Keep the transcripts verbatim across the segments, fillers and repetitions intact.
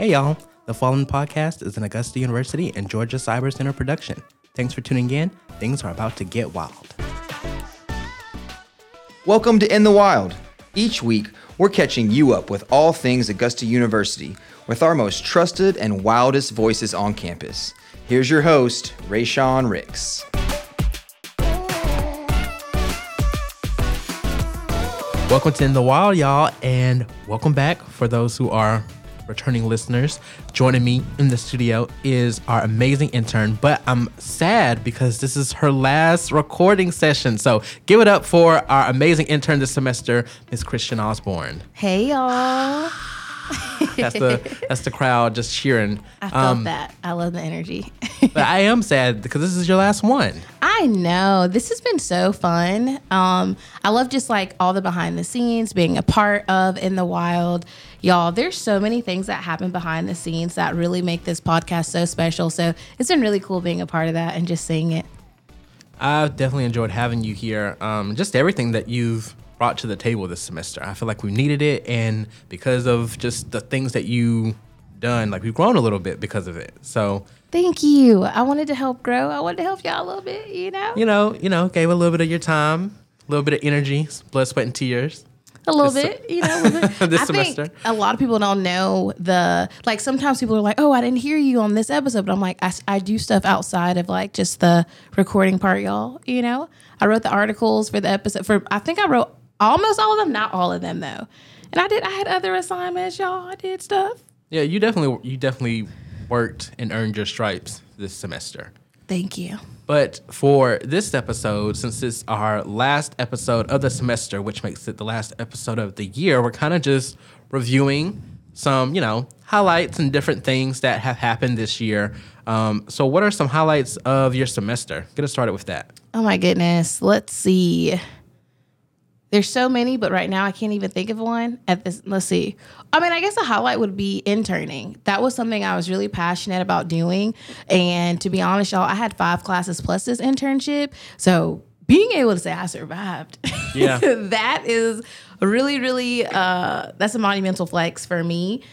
Hey y'all, the following podcast is an Augusta University and Georgia Cyber Center production. Thanks for tuning in. Things are about to get wild. Welcome to In the Wild. Each week, we're catching you up with all things Augusta University with our most trusted and wildest voices on campus. Here's your host, Rayshawn Ricks. Welcome to In the Wild, y'all, and welcome back for those who are returning listeners. Joining me in the studio is our amazing intern, but I'm sad because this is her last recording session. So give it up for our amazing intern this semester, Miss Christian Osborne. Hey, y'all. That's the that's the crowd just cheering. I felt um, that. I love the energy. But I am sad because this is your last one. I know. This has been so fun. Um, I love just like all the behind the scenes, being a part of In the Wild. Y'all, there's so many things that happen behind the scenes that really make this podcast so special. So it's been really cool being a part of that and just seeing it. I've definitely enjoyed having you here. Um, just everything that you've brought to the table this semester. I feel like we needed it, and because of just the things that you done, like we've grown a little bit because of it. So thank you. I wanted to help grow. I wanted to help y'all a little bit, you know? You know, you know, gave a little bit of your time, a little bit of energy, blood, sweat, and tears. A little this, bit, you know. A little bit. this I semester. Think a lot of people don't know the, like sometimes people are like, oh, I didn't hear you on this episode. But I'm like, I, I do stuff outside of like just the recording part, y'all, you know? I wrote the articles for the episode. For I think I wrote almost all of them, not all of them though. And I did. I had other assignments, y'all. I did stuff. Yeah, you definitely, you definitely worked and earned your stripes this semester. Thank you. But for this episode, since it's our last episode of the semester, which makes it the last episode of the year, we're kind of just reviewing some, you know, highlights and different things that have happened this year. Um, so, what are some highlights of your semester? Get us started with that. Oh my goodness. Let's see. There's so many, but right now I can't even think of one. At this, let's see. I mean, I guess a highlight would be interning. That was something I was really passionate about doing. And to be honest, y'all, I had five classes plus this internship. So being able to say I survived, yeah, that is really, really, uh, that's a monumental flex for me.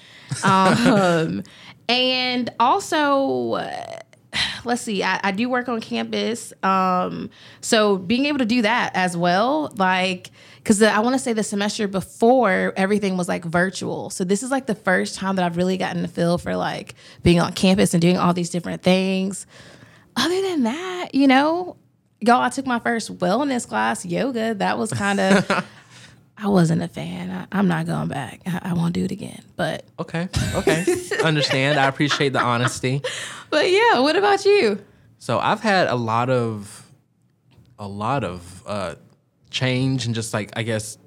Um, and also... Uh, Let's see. I, I do work on campus. Um, so being able to do that as well, like, because I want to say the semester before everything was like virtual. So this is like the first time that I've really gotten the feel for like being on campus and doing all these different things. Other than that, you know, y'all, I took my first wellness class, yoga. That was kind of... I wasn't a fan. I, I'm not going back. I, I won't do it again. But okay, okay, understand. I appreciate the honesty. But yeah, what about you? So I've had a lot of, a lot of uh, change and just like I guess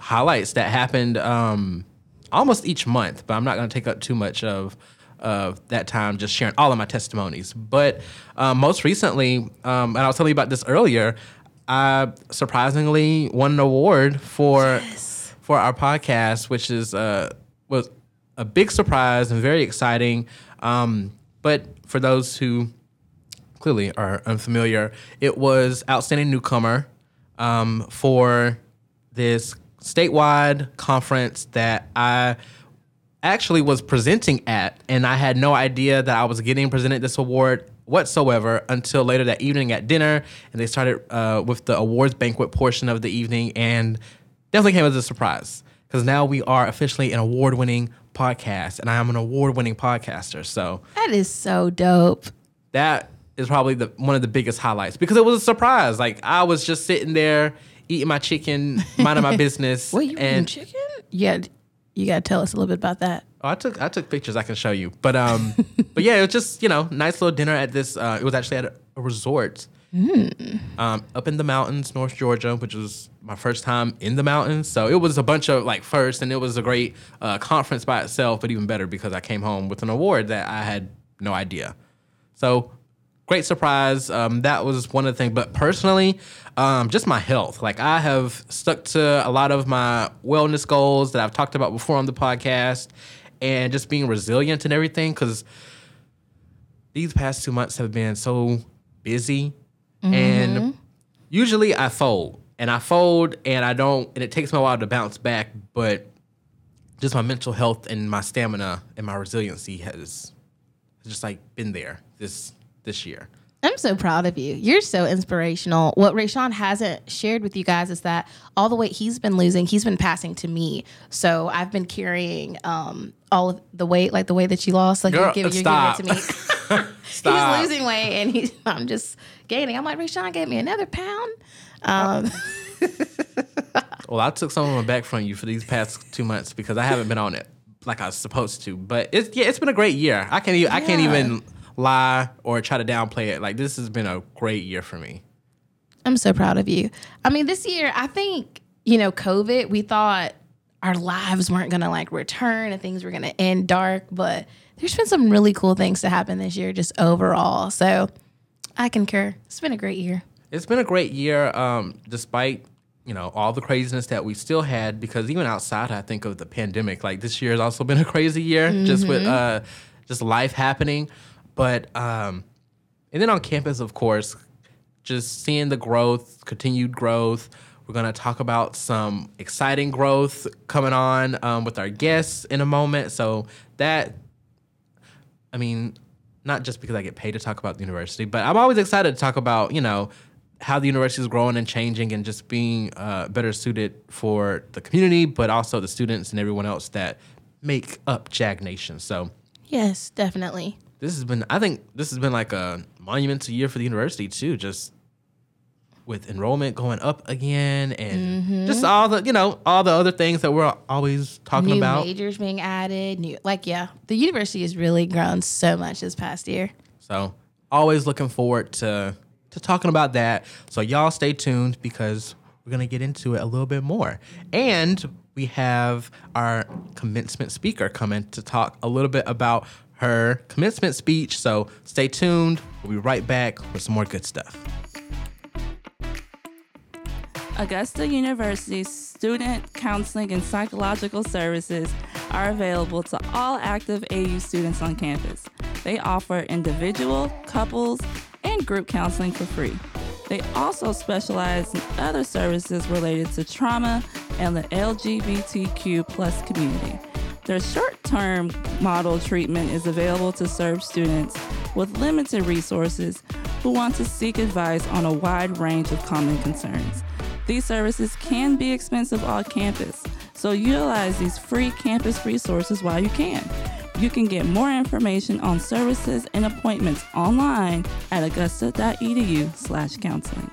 highlights that happened um, almost each month. But I'm not going to take up too much of of that time just sharing all of my testimonies. But uh, most recently, um, and I was telling you about this earlier. I surprisingly won an award for yes. for our podcast, which is uh, was a big surprise and very exciting. Um, but for those who clearly are unfamiliar, it was Outstanding Newcomer um, for this statewide conference that I actually was presenting at, and I had no idea that I was getting presented this award whatsoever until later that evening at dinner, and they started uh, with the awards banquet portion of the evening, and definitely came as a surprise because now we are officially an award-winning podcast, and I am an award-winning podcaster. So that is so dope. That is probably the one of the biggest highlights because it was a surprise. Like I was just sitting there eating my chicken, minding my business. Wait, you and eating chicken? Yeah. You gotta tell us a little bit about that. Oh, I took I took pictures I can show you, but um, but yeah, it was just you know nice little dinner at this. Uh, it was actually at a, a resort, mm. um, up in the mountains, North Georgia, which was my first time in the mountains. So it was a bunch of like firsts, and it was a great uh, conference by itself, but even better because I came home with an award that I had no idea. So great surprise. Um, that was one of the things. But personally, Um, just my health. Like I have stuck to a lot of my wellness goals that I've talked about before on the podcast and just being resilient and everything because these past two months have been so busy mm-hmm. and usually I fold and I fold and I don't, and it takes me a while to bounce back, but just my mental health and my stamina and my resiliency has just like been there this this year. I'm so proud of you. You're so inspirational. What Rayshawn hasn't shared with you guys is that all the weight he's been losing, he's been passing to me. So I've been carrying um, all of the weight, like the weight that you lost. Like, Girl, you're, giving, stop. you're giving it to me. Stop. He's losing weight, and he's, I'm just gaining. I'm like, Rayshawn gave me another pound. Um, well, I took some of them back from you for these past two months because I haven't been on it like I was supposed to. But it's yeah, it's been a great year. I can't even, yeah. I can't even lie or try to downplay it. Like, this has been a great year for me. I'm so proud of you. I mean, this year, I think, you know, COVID, we thought our lives weren't going to like return and things were going to end dark, but there's been some really cool things to happen this year just overall. So I concur. It's been a great year. It's been a great year um, despite, you know, all the craziness that we still had, because even outside, I think, of the pandemic, like this year has also been a crazy year mm-hmm. just with uh, just life happening. But, um, and then on campus, of course, just seeing the growth, continued growth. We're going to talk about some exciting growth coming on um, with our guests in a moment. So that, I mean, not just because I get paid to talk about the university, but I'm always excited to talk about, you know, how the university is growing and changing and just being uh, better suited for the community, but also the students and everyone else that make up Jag Nation. So, yes, definitely. This has been, I think this has been like a monumental year for the university too, just with enrollment going up again and mm-hmm. just all the, you know, all the other things that we're always talking new about. New majors being added, new, like, yeah, the university has really grown so much this past year. So always looking forward to, to talking about that. So y'all stay tuned because we're going to get into it a little bit more. And we have our commencement speaker coming to talk a little bit about her commencement speech. So stay tuned. We'll be right back with some more good stuff. Augusta University's Student Counseling and Psychological Services are available to all active A U students on campus. They offer individual, couples, and group counseling for free. They also specialize in other services related to trauma and the L G B T Q plus community. Their short-term model treatment is available to serve students with limited resources who want to seek advice on a wide range of common concerns. These services can be expensive on campus, so utilize these free campus resources while you can. You can get more information on services and appointments online at augusta dot e d u slash counseling.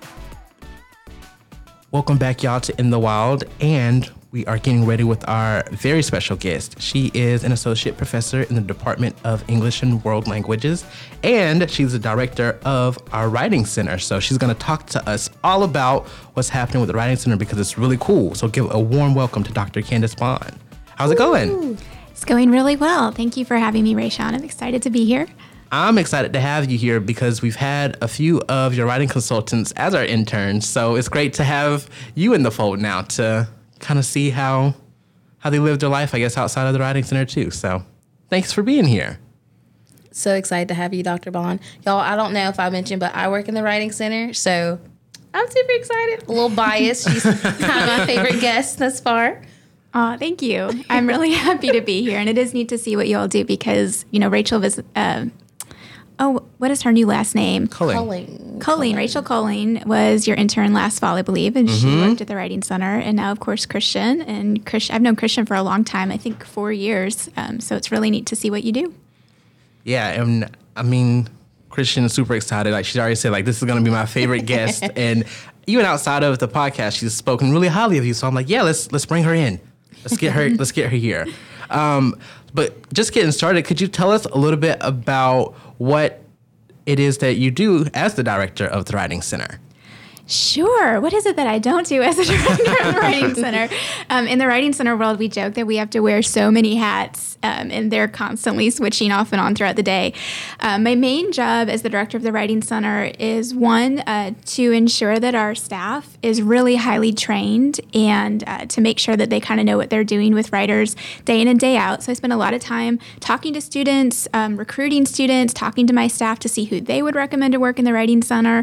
Welcome back, y'all, to In the Wild, and we are getting ready with our very special guest. She is an associate professor in the Department of English and World Languages, and she's the director of our Writing Center. So she's going to talk to us all about what's happening with the Writing Center because it's really cool. So give a warm welcome to Doctor Candace Bond. How's it going? Ooh, it's going really well. Thank you for having me, Rayshawn. I'm excited to be here. I'm excited to have you here because we've had a few of your writing consultants as our interns. So it's great to have you in the fold now to kind of see how how they live their life, I guess, outside of the Writing Center too. So thanks for being here. So excited to have you, Doctor Bond. Y'all, I don't know if I mentioned, but I work in the Writing Center, so I'm super excited. A little biased. She's kind of my favorite guest thus far. Aw, uh, thank you. I'm really happy to be here, and it is neat to see what you all do because, you know, Rachel was, uh, oh, what is her new last name? Colleen. Colleen. Colleen. Rachel Colleen was your intern last fall, I believe, and mm-hmm. she worked at the Writing Center. And now, of course, Christian. And Christian, I've known Christian for a long time, I think four years. Um, so it's really neat to see what you do. Yeah, and I mean, Christian is super excited. Like she's already said, like, this is going to be my favorite guest. And even outside of the podcast, she's spoken really highly of you. So I'm like, yeah, let's let's bring her in. Let's get her. let's get her here. Um, but just getting started, could you tell us a little bit about what it is that you do as the director of the Writing Center? Sure. What is it that I don't do as a director of the Writing Center? Um, in the Writing Center world, we joke that we have to wear so many hats, um, and they're constantly switching off and on throughout the day. Uh, my main job as the director of the Writing Center is, one, uh, to ensure that our staff is really highly trained and uh, to make sure that they kind of know what they're doing with writers day in and day out. So I spend a lot of time talking to students, um, recruiting students, talking to my staff to see who they would recommend to work in the Writing Center.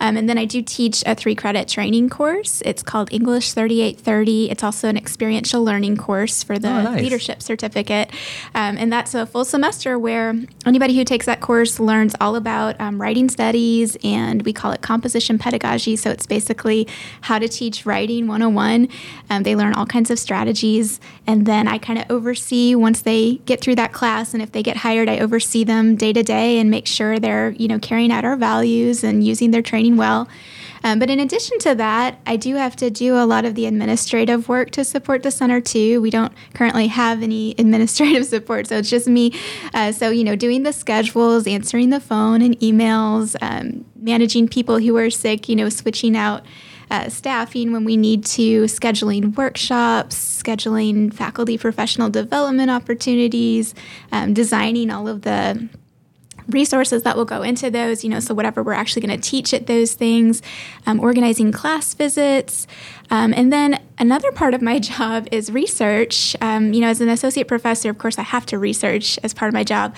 Um, and then I do teach a a three-credit training course. It's called English thirty-eight thirty. It's also an experiential learning course for the oh, nice. leadership certificate. Um, and that's a full semester where anybody who takes that course learns all about um, writing studies, and we call it composition pedagogy. So it's basically how to teach writing one oh one. Um, they learn all kinds of strategies. And then I kind of oversee once they get through that class, and if they get hired, I oversee them day to day and make sure they're, you know, carrying out our values and using their training well. Um, but in addition to that, I do have to do a lot of the administrative work to support the center too. We don't currently have any administrative support, so it's just me. Uh, so, you know, doing the schedules, answering the phone and emails, um, managing people who are sick, you know, switching out Uh, staffing when we need to, scheduling workshops, scheduling faculty professional development opportunities, um, designing all of the resources that will go into those, you know, so whatever we're actually going to teach at those things, um, organizing class visits. Um, and then another part of my job is research. Um, you know, as an associate professor, of course, I have to research as part of my job.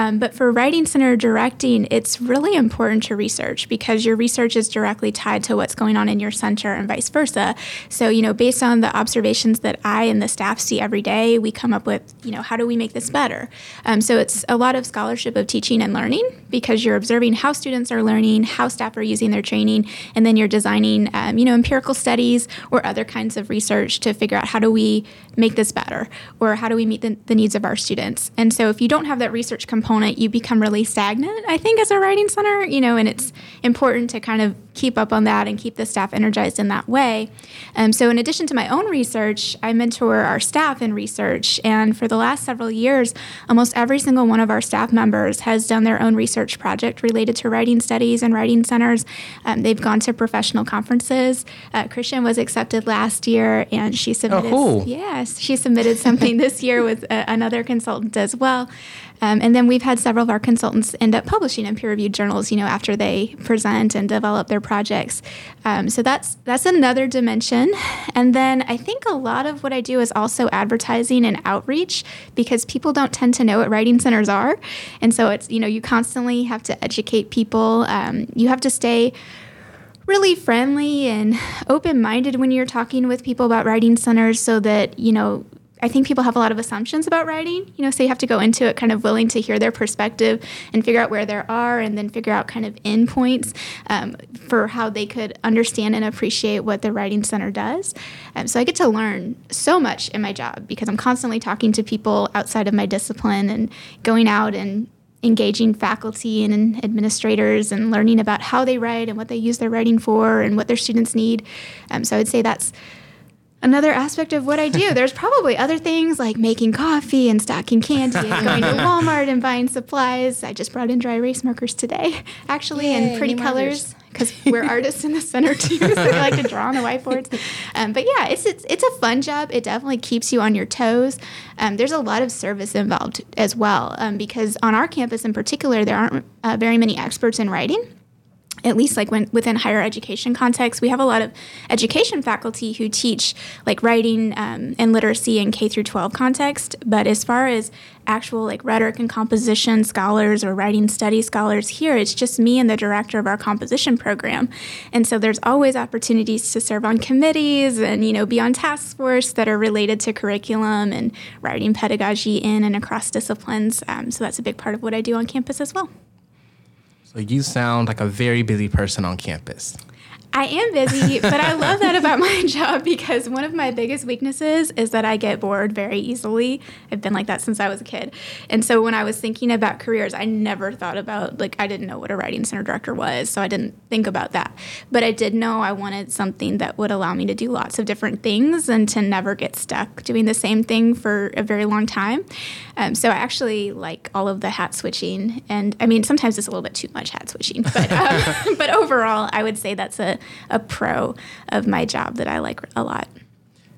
Um, but for Writing Center directing, it's really important to research because your research is directly tied to what's going on in your center and vice versa. So, you know, based on the observations that I and the staff see every day, we come up with, you know, how do we make this better? Um, so it's a lot of scholarship of teaching and learning because you're observing how students are learning, how staff are using their training, and then you're designing, um, you know, empirical studies or other kinds of research to figure out how do we make this better or how do we meet the, the needs of our students. And so if you don't have that research component, you become really stagnant, I think, as a writing center, you know, and it's important to kind of keep up on that and keep the staff energized in that way. Um, so in addition to my own research, I mentor our staff in research. And for the last several years, almost every single one of our staff members has done their own research project related to writing studies and writing centers. Um, they've gone to professional conferences. Uh, Christian was accepted last year, and she submitted. Oh, cool. Yes, she submitted something this year with uh, another consultant as well. Um, and then we've had several of our consultants end up publishing in peer-reviewed journals, you know, after they present and develop their projects. Um, so that's that's another dimension. And then I think a lot of what I do is also advertising and outreach because people don't tend to know what writing centers are. And so it's, you know, you constantly have to educate people. Um, you have to stay really friendly and open-minded when you're talking with people about writing centers so that, you know, I think people have a lot of assumptions about writing, you know, so you have to go into it kind of willing to hear their perspective and figure out where there are and then figure out kind of endpoints um, for how they could understand and appreciate what the Writing Center does. Um, so I get to learn so much in my job because I'm constantly talking to people outside of my discipline and going out and engaging faculty and administrators and learning about how they write and what they use their writing for and what their students need. Um, so I would say that's another aspect of what I do. There's probably other things like making coffee and stocking candy and going to Walmart and buying supplies. I just brought in dry erase markers today, actually, Yay, and pretty colors because we're artists in the center too, so we like to draw on the whiteboards. Um, but yeah, it's, it's it's a fun job. It definitely keeps you on your toes. Um, there's a lot of service involved as well um, because on our campus in particular, there aren't uh, very many experts in writing. At least like when within higher education context, we have a lot of education faculty who teach like writing um, and literacy in K through twelve context. But as far as actual like rhetoric and composition scholars or writing study scholars here, it's just me and the director of our composition program. And so there's always opportunities to serve on committees and, you know, be on task force that are related to curriculum and writing pedagogy in and across disciplines. Um, so that's a big part of what I do on campus as well. You sound like a very busy person on campus. I am busy, but I love that about my job because one of my biggest weaknesses is that I get bored very easily. I've been like that since I was a kid. And so when I was thinking about careers, I never thought about, like, I didn't know what a writing center director was, so I didn't think about that. But I did know I wanted something that would allow me to do lots of different things and to never get stuck doing the same thing for a very long time. Um, so I actually like all of the hat switching. And, I mean, sometimes it's a little bit too much hat switching. But, um, but overall, I would say that's a a pro of my job that I like a lot.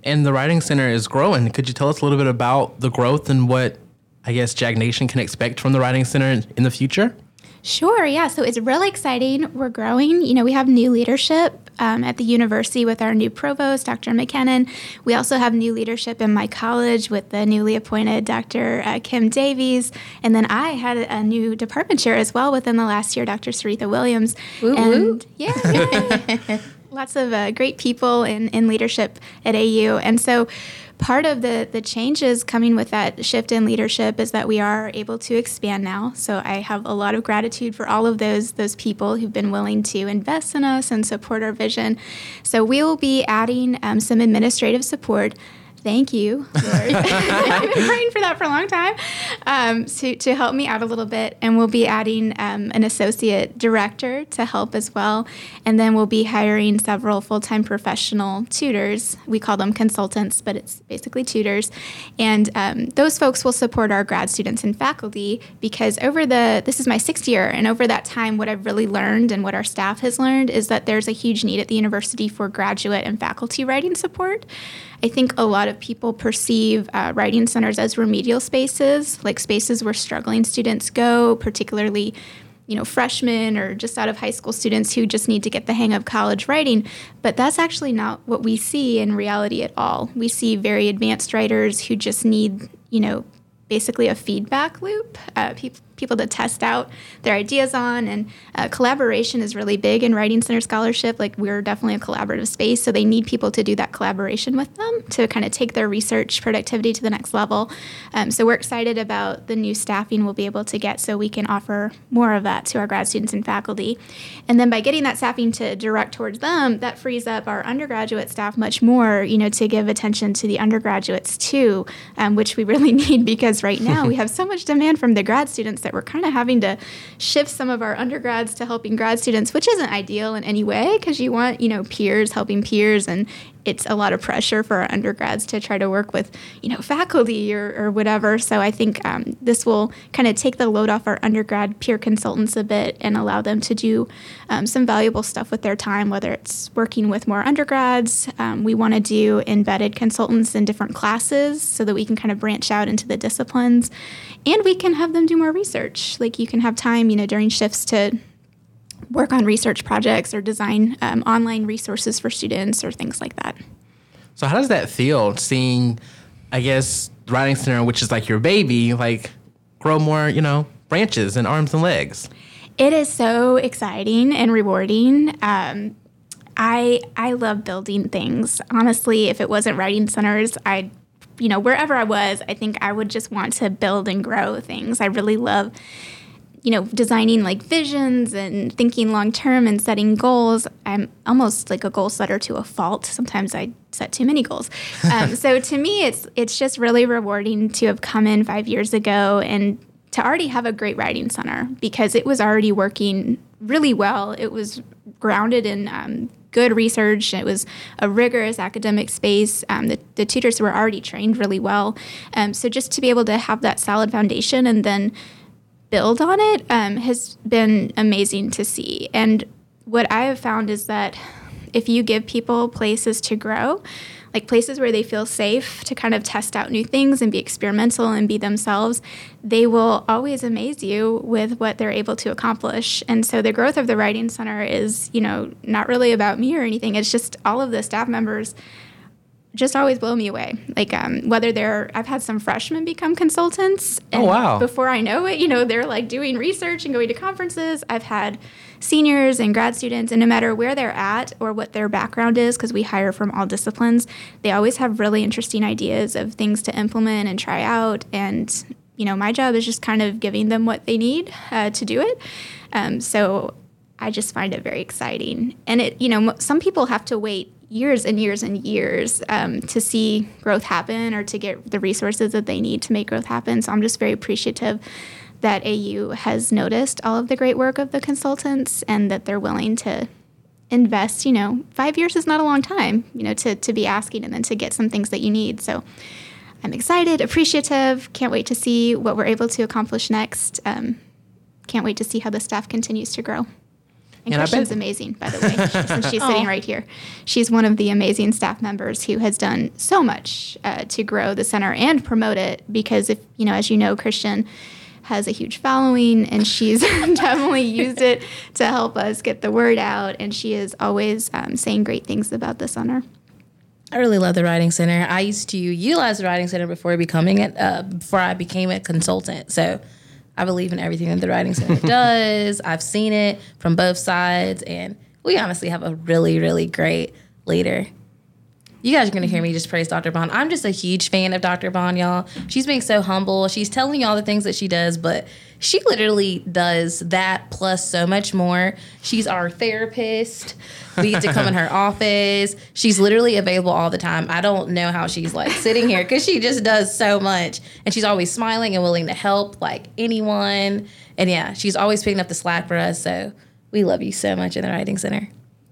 And the Writing Center is growing. Could you tell us a little bit about the growth and what, I guess, Jag Nation can expect from the Writing Center in the future? Sure, yeah. So it's really exciting. We're growing. You know, we have new leadership um, at the university with our new provost, Doctor McKinnon. We also have new leadership in my college with the newly appointed Doctor Uh, Kim Davies. And then I had a new department chair as well within the last year, Doctor Saritha Williams. Woo, and woo. Yeah. Lots of uh, great people in, in leadership at A U. And so part of the, the changes coming with that shift in leadership is that we are able to expand now. So I have a lot of gratitude for all of those those people who've been willing to invest in us and support our vision. So we will be adding um, some administrative support. Thank you, Lord. I've been praying for that for a long time, um, to, to help me out a little bit. And we'll be adding um, an associate director to help as well. And then we'll be hiring several full-time professional tutors. We call them consultants, but it's basically tutors. And um, those folks will support our grad students and faculty, because over the, this is my sixth year, and over that time, what I've really learned and what our staff has learned is that there's a huge need at the university for graduate and faculty writing support. I think a lot of people perceive uh, writing centers as remedial spaces, like spaces where struggling students go, particularly, you know, freshmen or just out of high school students who just need to get the hang of college writing. But that's actually not what we see in reality at all. We see very advanced writers who just need, you know, basically a feedback loop, uh, pe- people to test out their ideas on. And uh, collaboration is really big in writing center scholarship. Like, we're definitely a collaborative space, so they need people to do that collaboration with them to kind of take their research productivity to the next level. Um, so we're excited about the new staffing we'll be able to get, so we can offer more of that to our grad students and faculty. And then by getting that staffing to direct towards them, that frees up our undergraduate staff much more, you know, to give attention to the undergraduates too, um, which we really need, because right now we have so much demand from the grad students that we're kind of having to shift some of our undergrads to helping grad students, which isn't ideal in any way, because you want, you know, peers helping peers, and it's a lot of pressure for our undergrads to try to work with, you know, faculty or, or whatever. So I think um, this will kind of take the load off our undergrad peer consultants a bit and allow them to do um, some valuable stuff with their time, whether it's working with more undergrads. Um, we want to do embedded consultants in different classes so that we can kind of branch out into the disciplines, and we can have them do more research. Like, you can have time, you know, during shifts to work on research projects or design um, online resources for students or things like that. So how does that feel, seeing, I guess, Writing Center, which is like your baby, like grow more, you know, branches and arms and legs? It is so exciting and rewarding. Um, I I love building things. Honestly, if it wasn't Writing Centers, I'd you know, wherever I was, I think I would just want to build and grow things. I really love you know, designing like visions and thinking long term and setting goals. I'm almost like a goal setter to a fault. Sometimes I set too many goals. Um, so to me, it's it's just really rewarding to have come in five years ago and to already have a great writing center, because it was already working really well. It was grounded in um, good research. It was a rigorous academic space. Um, the, the tutors were already trained really well. Um, so just to be able to have that solid foundation and then build on it um, has been amazing to see. And what I have found is that if you give people places to grow, like places where they feel safe to kind of test out new things and be experimental and be themselves, they will always amaze you with what they're able to accomplish. And so the growth of the Writing Center is, you know, not really about me or anything. It's just all of the staff members just always blow me away. Like, um, whether they're, I've had some freshmen become consultants. And oh, wow. Before I know it, you know, they're like doing research and going to conferences. I've had seniors and grad students, and no matter where they're at or what their background is, because we hire from all disciplines, they always have really interesting ideas of things to implement and try out. And, you know, my job is just kind of giving them what they need uh, to do it. Um, so I just find it very exciting. And it, you know, some people have to wait years and years and years um, to see growth happen or to get the resources that they need to make growth happen. So I'm just very appreciative that A U has noticed all of the great work of the consultants and that they're willing to invest. You know, five years is not a long time, you know, to, to be asking and then to get some things that you need. So I'm excited, appreciative, can't wait to see what we're able to accomplish next. Um, can't wait to see how the staff continues to grow. And, and Christian's amazing, by the way, since she's oh. sitting right here. She's one of the amazing staff members who has done so much uh, to grow the center and promote it, because, if you know, as you know, Christian has a huge following, and she's definitely used it to help us get the word out, and she is always um, saying great things about the center. I really love the Writing Center. I used to utilize the Writing Center before becoming it, uh, before I became a consultant, so I believe in everything that the Writing Center does. I've seen it from both sides, and we honestly have a really, really great leader. You guys are going to hear me just praise Doctor Bond. I'm just a huge fan of Doctor Bond, y'all. She's being so humble. She's telling you all the things that she does, but she literally does that plus so much more. She's our therapist. We get to come in her office. She's literally available all the time. I don't know how she's, like, sitting here because she just does so much. And she's always smiling and willing to help, like, anyone. And, yeah, she's always picking up the slack for us. So we love you so much in the Writing Center.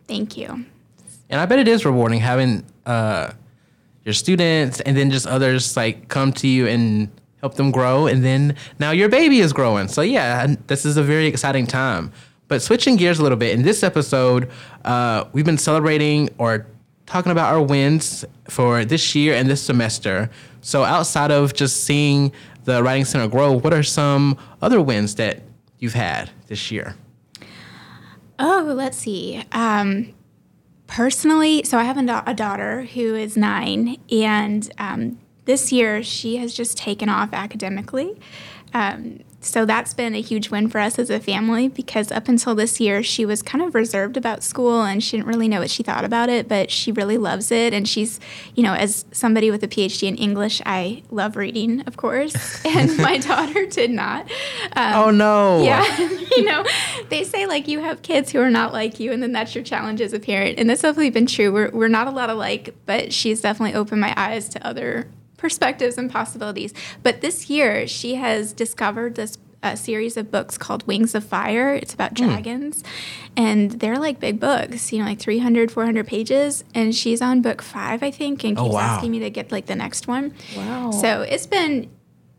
Thank you. And I bet it is rewarding having uh, your students and then just others, like, come to you and help them grow. And then now your baby is growing. So, yeah, this is a very exciting time. But switching gears a little bit, in this episode, uh, we've been celebrating or talking about our wins for this year and this semester. So outside of just seeing the Writing Center grow, what are some other wins that you've had this year? Oh, let's see. Um Personally, so I have a, a daughter who is nine, and um, this year she has just taken off academically. Um, so that's been a huge win for us as a family because up until this year, she was kind of reserved about school and she didn't really know what she thought about it, but she really loves it. And she's, you know, as somebody with a P H D in English, I love reading, of course, and my daughter did not. Um, oh, no. Yeah. You know, they say, like, you have kids who are not like you, and then that's your challenge as a parent. And that's definitely been true. We're, we're not a lot alike, but she's definitely opened my eyes to other perspectives and possibilities. But this year, she has discovered this uh, series of books called Wings of Fire. It's about dragons. Mm. And they're like big books, you know, like three hundred, four hundred pages. And she's on book five, I think, and keeps oh, wow. asking me to get like the next one. Wow. So it's been,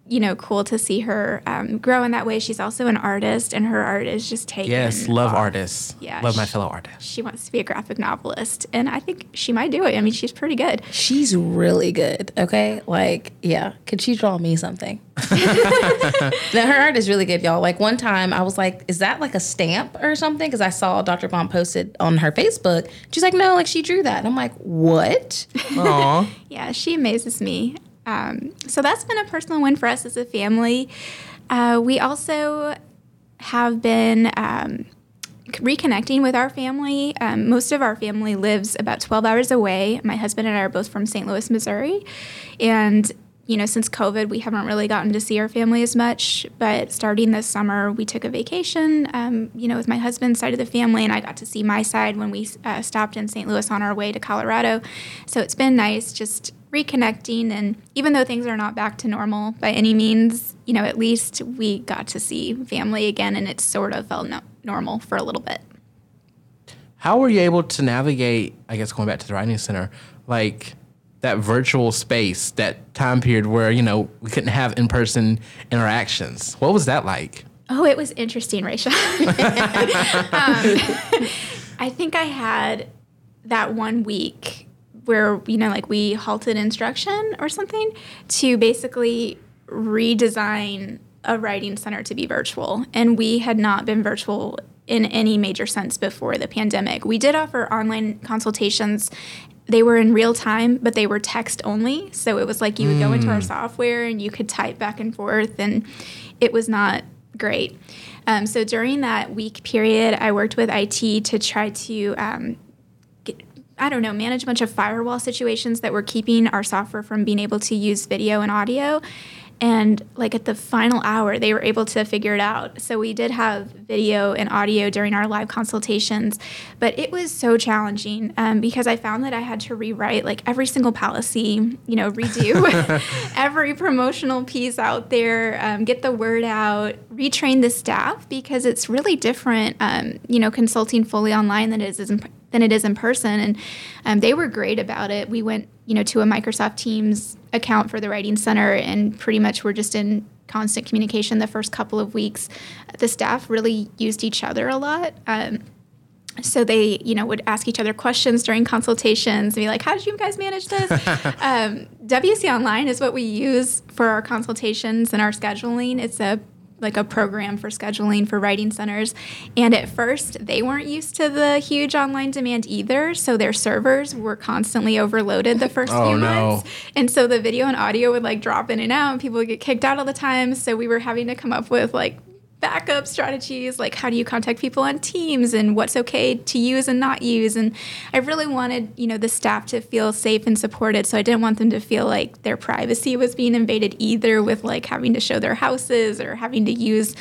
you know, cool to see her um, grow in that way. She's also an artist, and her art is just taken. Yes, love off. artists. Yeah, love she, my fellow artists. She wants to be a graphic novelist, and I think she might do it. I mean, she's pretty good. She's really good, okay? Like, yeah. Could she draw me something? No, her art is really good, y'all. Like, one time I was like, is that like a stamp or something? Because I saw Doctor Bond posted on her Facebook. She's like, no, like she drew that. And I'm like, what? Aww. Yeah, she amazes me. Um, so that's been a personal win for us as a family. Uh, we also have been um, reconnecting with our family. Um, most of our family lives about twelve hours away. My husband and I are both from Saint Louis, Missouri. And, you know, since COVID, we haven't really gotten to see our family as much. But starting this summer, we took a vacation, um, you know, with my husband's side of the family. And I got to see my side when we uh, stopped in Saint Louis on our way to Colorado. So it's been nice just reconnecting, and even though things are not back to normal by any means, you know, at least we got to see family again, and it sort of felt no- normal for a little bit. How were you able to navigate, I guess, going back to the Writing Center, like that virtual space, that time period where, you know, we couldn't have in-person interactions? What was that like? Oh, it was interesting, Rayshawn. um, I think I had that one week where, you know, like we halted instruction or something to basically redesign a Writing Center to be virtual. And we had not been virtual in any major sense before the pandemic. We did offer online consultations. They were in real time, but they were text only. So it was like you would go into our software and you could type back and forth, and it was not great. Um, so during that week period, I worked with I T to try to um, – I don't know, manage a bunch of firewall situations that were keeping our software from being able to use video and audio. And like at the final hour, they were able to figure it out. So we did have video and audio during our live consultations, but it was so challenging um, because I found that I had to rewrite like every single policy, you know, redo every promotional piece out there, um, get the word out, retrain the staff, because it's really different, um, you know, consulting fully online than it is in, than it is in person. And um, they were great about it. We went, you know, to a Microsoft Teams account for the Writing Center, and pretty much we're just in constant communication the first couple of weeks. The staff really used each other a lot. Um, so they, you know, would ask each other questions during consultations and be like, how did you guys manage this? um, W C Online is what we use for our consultations and our scheduling. It's a like a program for scheduling for writing centers. And at first, they weren't used to the huge online demand either, so their servers were constantly overloaded the first oh, few no. months. And so the video and audio would, like, drop in and out, and people would get kicked out all the time. So we were having to come up with, like, backup strategies, like how do you contact people on Teams and what's okay to use and not use. And I really wanted, you know, the staff to feel safe and supported. So I didn't want them to feel like their privacy was being invaded either with like having to show their houses or having to use,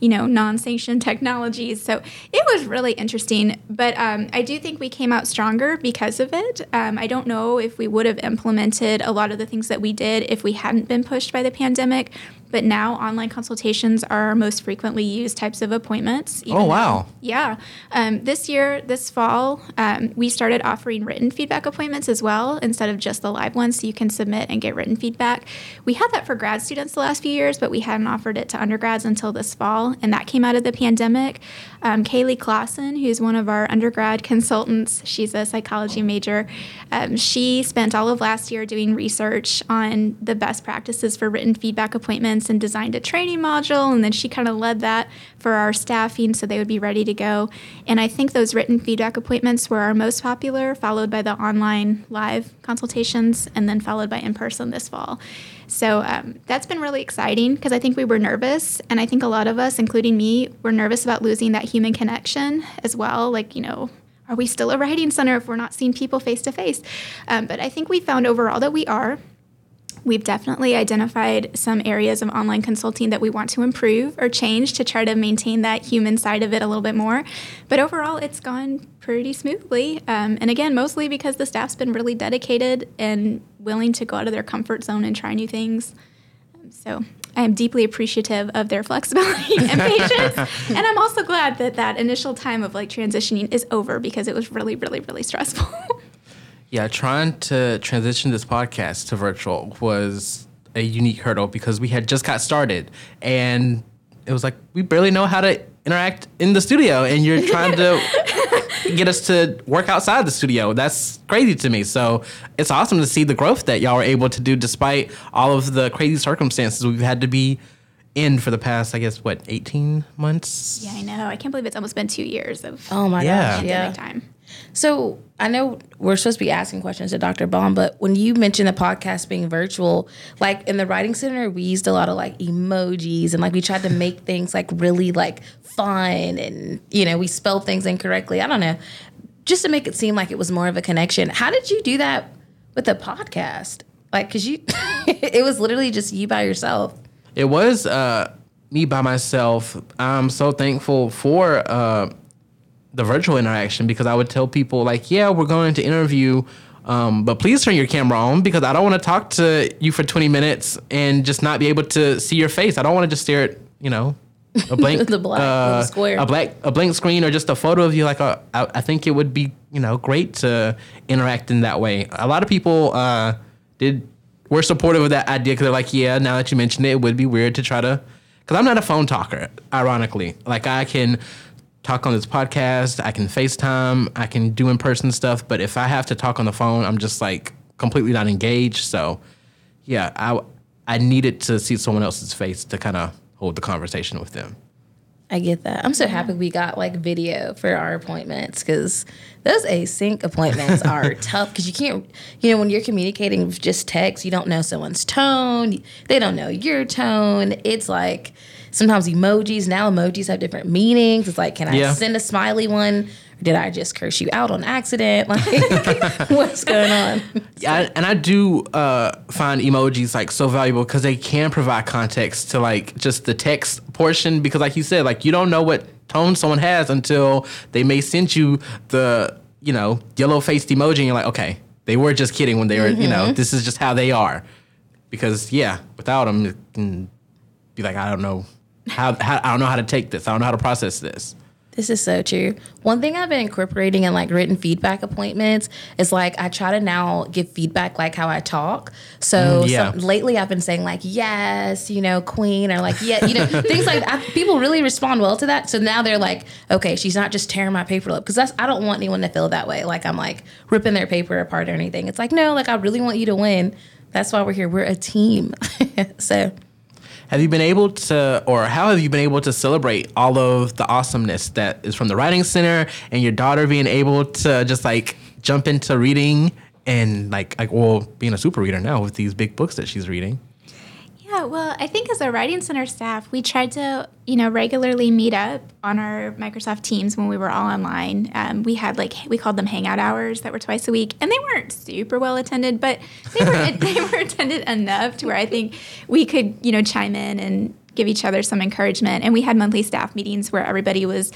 you know, non-sanctioned technologies. So it was really interesting. But um, I do think we came out stronger because of it. Um, I don't know if we would have implemented a lot of the things that we did if we hadn't been pushed by the pandemic. But now online consultations are our most frequently used types of appointments. Oh, wow. Though, yeah. Um, this year, this fall, um, we started offering written feedback appointments as well instead of just the live ones. So you can submit and get written feedback. We had that for grad students the last few years, but we hadn't offered it to undergrads until this fall. And that came out of the pandemic. Um, Kaylee Claussen, who's one of our undergrad consultants, she's a psychology major. Um, she spent all of last year doing research on the best practices for written feedback appointments and designed a training module. And then she kind of led that for our staffing so they would be ready to go. And I think those written feedback appointments were our most popular, followed by the online live consultations, and then followed by in-person this fall. So um, that's been really exciting because I think we were nervous, and I think a lot of us, including me, were nervous about losing that human connection as well. Like, you know, are we still a writing center if we're not seeing people face to face? Um, but I think we found overall that we are. We've definitely identified some areas of online consulting that we want to improve or change to try to maintain that human side of it a little bit more. But overall, it's gone pretty smoothly. Um, and again, mostly because the staff's been really dedicated and willing to go out of their comfort zone and try new things. So I am deeply appreciative of their flexibility and patience. And I'm also glad that that initial time of like transitioning is over because it was really, really, really stressful. Yeah, trying to transition this podcast to virtual was a unique hurdle because we had just got started and it was like, we barely know how to interact in the studio and you're trying to get us to work outside the studio. That's crazy to me. So it's awesome to see the growth that y'all were able to do despite all of the crazy circumstances we've had to be in for the past, I guess, what, eighteen months? Yeah, I know. I can't believe it's almost been two years of oh my yeah. gosh, yeah. time. So I know we're supposed to be asking questions to Doctor Bond, but when you mentioned the podcast being virtual, like in the writing center, we used a lot of like emojis and like we tried to make things like really like fun and, you know, we spelled things incorrectly. I don't know, just to make it seem like it was more of a connection. How did you do that with the podcast? Like, cause you, it was literally just you by yourself. It was uh, me by myself. I'm so thankful for, uh, the virtual interaction because I would tell people like, yeah, we're going to interview, um, but please turn your camera on because I don't want to talk to you for twenty minutes and just not be able to see your face. I don't want to just stare at, you know, a blank, the black, uh, square. a black, a blank screen or just a photo of you. Like, uh, I, I think it would be, you know, great to interact in that way. A lot of people, uh, did, were supportive of that idea. Cause they're like, yeah, now that you mentioned it, it would be weird to try to, cause I'm not a phone talker, ironically. Like I can talk on this podcast, I can FaceTime, I can do in-person stuff, but if I have to talk on the phone, I'm just like completely not engaged. So yeah, I, I needed to see someone else's face to kind of hold the conversation with them. I get that. I'm so happy we got like video for our appointments because those async appointments are tough because you can't, you know, when you're communicating with just text, you don't know someone's tone. They don't know your tone. It's like sometimes emojis, now emojis have different meanings. It's like, can I yeah. send a smiley one? Or did I just curse you out on accident? Like, what's going on? Yeah, I, and I do uh, find emojis, like, so valuable because they can provide context to, like, just the text portion. Because, like you said, like, you don't know what tone someone has until they may send you the, you know, yellow-faced emoji. And you're like, okay, they were just kidding when they were, mm-hmm. you know, this is just how they are. Because, yeah, without them, it can be like, I don't know. How, how I don't know how to take this. I don't know how to process this. This is so true. One thing I've been incorporating in like written feedback appointments is like I try to now give feedback like how I talk. So, mm, yeah. so lately I've been saying like, yes, you know, queen or like, yeah, you know, things like that. People really respond well to that. So now they're like, okay, she's not just tearing my paper up because that's I don't want anyone to feel that way. Like I'm like ripping their paper apart or anything. It's like, no, like I really want you to win. That's why we're here. We're a team. So. Have you been able to, or how have you been able to celebrate all of the awesomeness that is from the Writing Center and your daughter being able to just like jump into reading and like, like well, being a super reader now with these big books that she's reading? Yeah, Yeah, well, I think as a writing center staff, we tried to, you know, regularly meet up on our Microsoft Teams when we were all online. Um, we had like, we called them hangout hours that were twice a week, and they weren't super well attended, but they were they were attended enough to where I think we could, you know, chime in and give each other some encouragement. And we had monthly staff meetings where everybody was,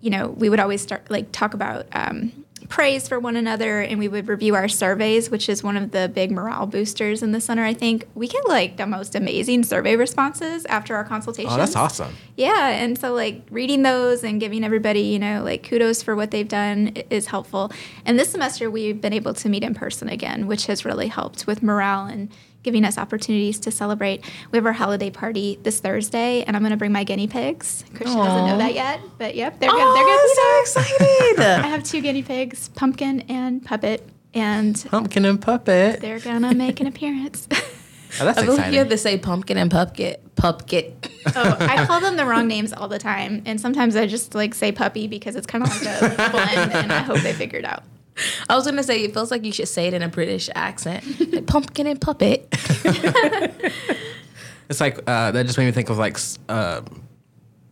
you know, we would always start like talk about um, praise for one another, and we would review our surveys, which is one of the big morale boosters in the center, I think. We get like the most amazing survey responses after our consultations. Oh, that's awesome. Yeah, and so like reading those and giving everybody, you know, like kudos for what they've done is helpful. And this semester we've been able to meet in person again, which has really helped with morale and giving us opportunities to celebrate. We have our holiday party this Thursday, and I'm going to bring my guinea pigs. Christian Aww. Doesn't know that yet, but yep, they're going. They're going. So excited! I have two guinea pigs, Pumpkin and Puppet, and Pumpkin and Puppet. They're gonna make an appearance. Oh, that's I believe exciting. You have to say Pumpkin and Pupkit. Pupkit. Oh, I call them the wrong names all the time, and sometimes I just like say puppy because it's kind of like a blend, and I hope they figure it out. I was going to say, it feels like you should say it in a British accent. Like, pumpkin and puppet. It's like, uh, that just made me think of, like, uh,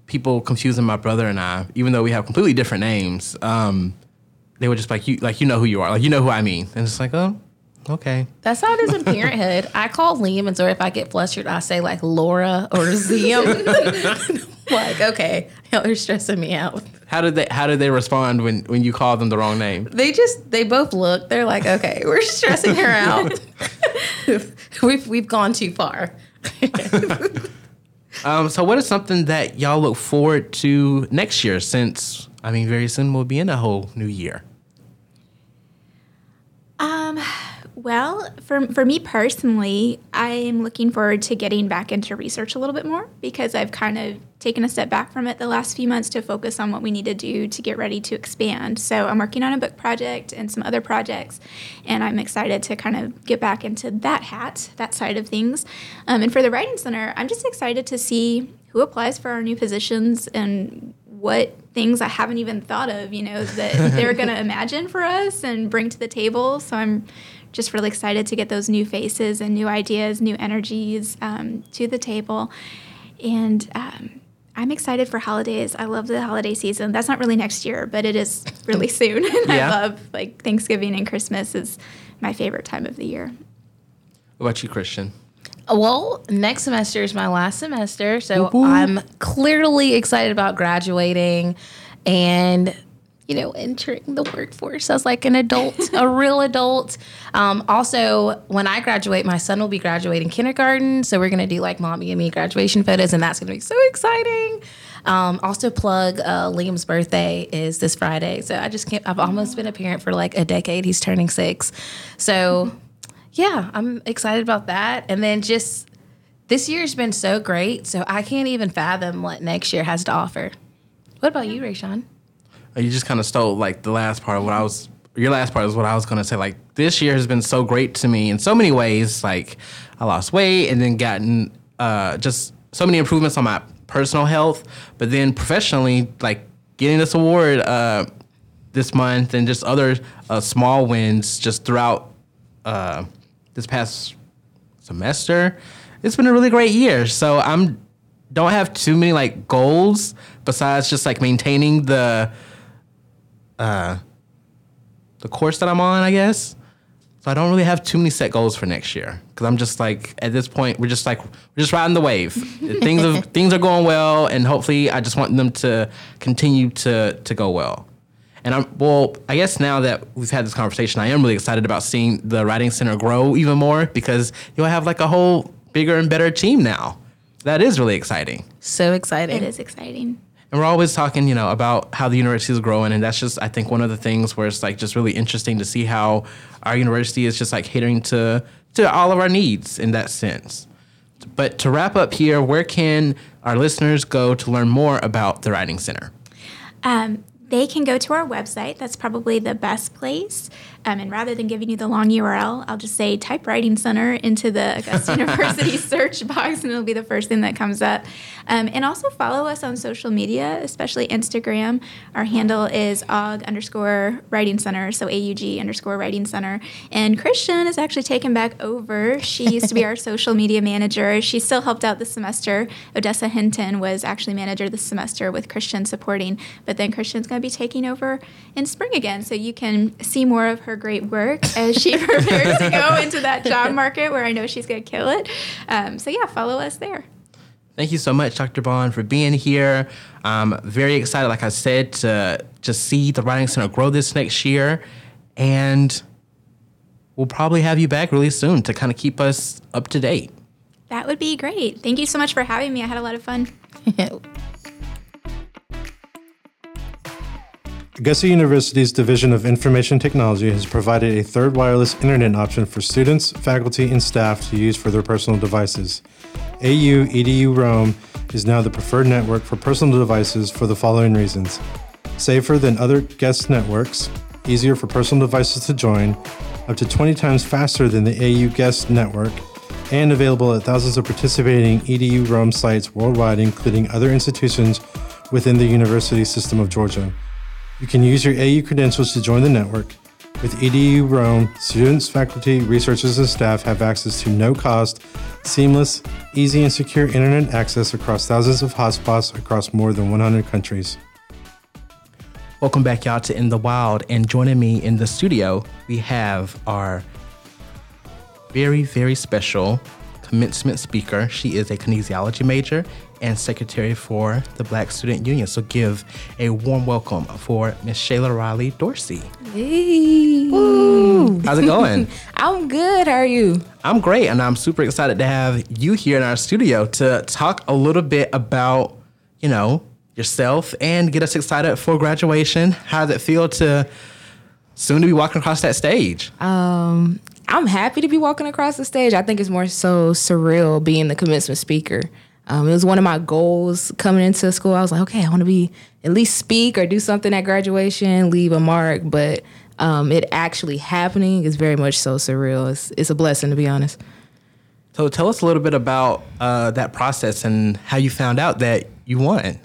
people confusing my brother and I, even though we have completely different names. Um, they were just like, you like you know who you are. Like, you know who I mean. And it's like, oh, okay. That's how it is in parenthood. I call Liam, and so if I get flustered, I say, like, Laura or Ziam. Like, okay, they're stressing me out. How did they How did they respond when, when you called them the wrong name? They just they both looked. They're like, okay, we're stressing her out. we've we've gone too far. um. So, what is something that y'all look forward to next year? Since I mean, very soon we'll be in a whole new year. Um. Well, for for me personally, I am looking forward to getting back into research a little bit more, because I've kind of taken a step back from it the last few months to focus on what we need to do to get ready to expand. So I'm working on a book project and some other projects, and I'm excited to kind of get back into that hat, that side of things. Um, and for the Writing Center, I'm just excited to see who applies for our new positions and what things I haven't even thought of, you know, that they're going to imagine for us and bring to the table. So I'm just really excited to get those new faces and new ideas, new energies um, to the table. And um, I'm excited for holidays. I love the holiday season. That's not really next year, but it is really soon. And yeah. I love, like, Thanksgiving and Christmas is my favorite time of the year. What about you, Christian? Well, next semester is my last semester, so Ooh. I'm clearly excited about graduating and, you know, entering the workforce as like an adult, a real adult. Um, also, when I graduate, my son will be graduating kindergarten. So we're going to do like mommy and me graduation photos, and that's going to be so exciting. Um, also plug uh, Liam's birthday is this Friday. So I just can't, I've almost been a parent for like a decade. He's turning six. So yeah, I'm excited about that. And then just this year's been so great. So I can't even fathom what next year has to offer. What about you, Rayshawn? You just kind of stole like the last part of what I was, your last part is what I was going to say. Like, this year has been so great to me in so many ways. Like, I lost weight and then gotten uh, just so many improvements on my personal health. But then professionally, like getting this award uh, this month and just other uh, small wins just throughout uh, this past semester. It's been a really great year. So I'm don't have too many like goals besides just like maintaining the Uh, the course that I'm on, I guess. So I don't really have too many set goals for next year, because I'm just like, at this point, we're just like we're just riding the wave. things are things are going well, and hopefully, I just want them to continue to to go well. And I'm well, I guess now that we've had this conversation, I am really excited about seeing the Writing Center grow even more, because you'll have like a whole bigger and better team now. That is really exciting. So exciting! It is exciting. And we're always talking, you know, about how the university is growing. And that's just, I think, one of the things where it's, like, just really interesting to see how our university is just, like, catering to, to all of our needs in that sense. But to wrap up here, where can our listeners go to learn more about the Writing Center? Um, they can go to our website. That's probably the best place. Um, and rather than giving you the long U R L, I'll just say Typewriting Center into the Augusta University search box, and it'll be the first thing that comes up. Um, and also follow us on social media, especially Instagram. Our handle is aug underscore writing center, so A U G underscore writing center. And Christian has actually taken back over. She used to be our social media manager. She still helped out this semester. Odessa Hinton was actually manager this semester with Christian supporting. But then Christian's going to be taking over in spring again, so you can see more of her great work as she prepares to go into that job market where I know she's going to kill it. Um, so, yeah, follow us there. Thank you so much, Doctor Bond, for being here. I'm very excited, like I said, to just see the Writing Center grow this next year. And we'll probably have you back really soon to kind of keep us up to date. That would be great. Thank you so much for having me. I had a lot of fun. Augusta University's Division of Information Technology has provided a third wireless internet option for students, faculty, and staff to use for their personal devices. A U E D U Roam is now the preferred network for personal devices for the following reasons: safer than other guest networks, easier for personal devices to join, up to twenty times faster than the A U guest network, and available at thousands of participating E D U Roam sites worldwide, including other institutions within the university system of Georgia. You can use your A U credentials to join the network. With E D U Roam, students, faculty, researchers, and staff have access to no-cost, seamless, easy, and secure internet access across thousands of hotspots across more than one hundred countries. Welcome back, y'all, to In the Wild. And joining me in the studio, we have our very, very special commencement speaker. She is a kinesiology major and secretary for the Black Student Union. So give a warm welcome for Miss Shayla Riley Dorsey. Hey. Woo. How's it going? I'm good. How are you? I'm great. And I'm super excited to have you here in our studio to talk a little bit about, you know, yourself and get us excited for graduation. How does it feel to soon to be walking across that stage? Um, I'm happy to be walking across the stage. I think it's more so surreal being the commencement speaker. Um, it was one of my goals coming into school. I was like, okay, I want to be at least speak or do something at graduation, leave a mark. But um, it actually happening is very much so surreal. It's, it's a blessing, to be honest. So tell us a little bit about uh, that process and how you found out that you won.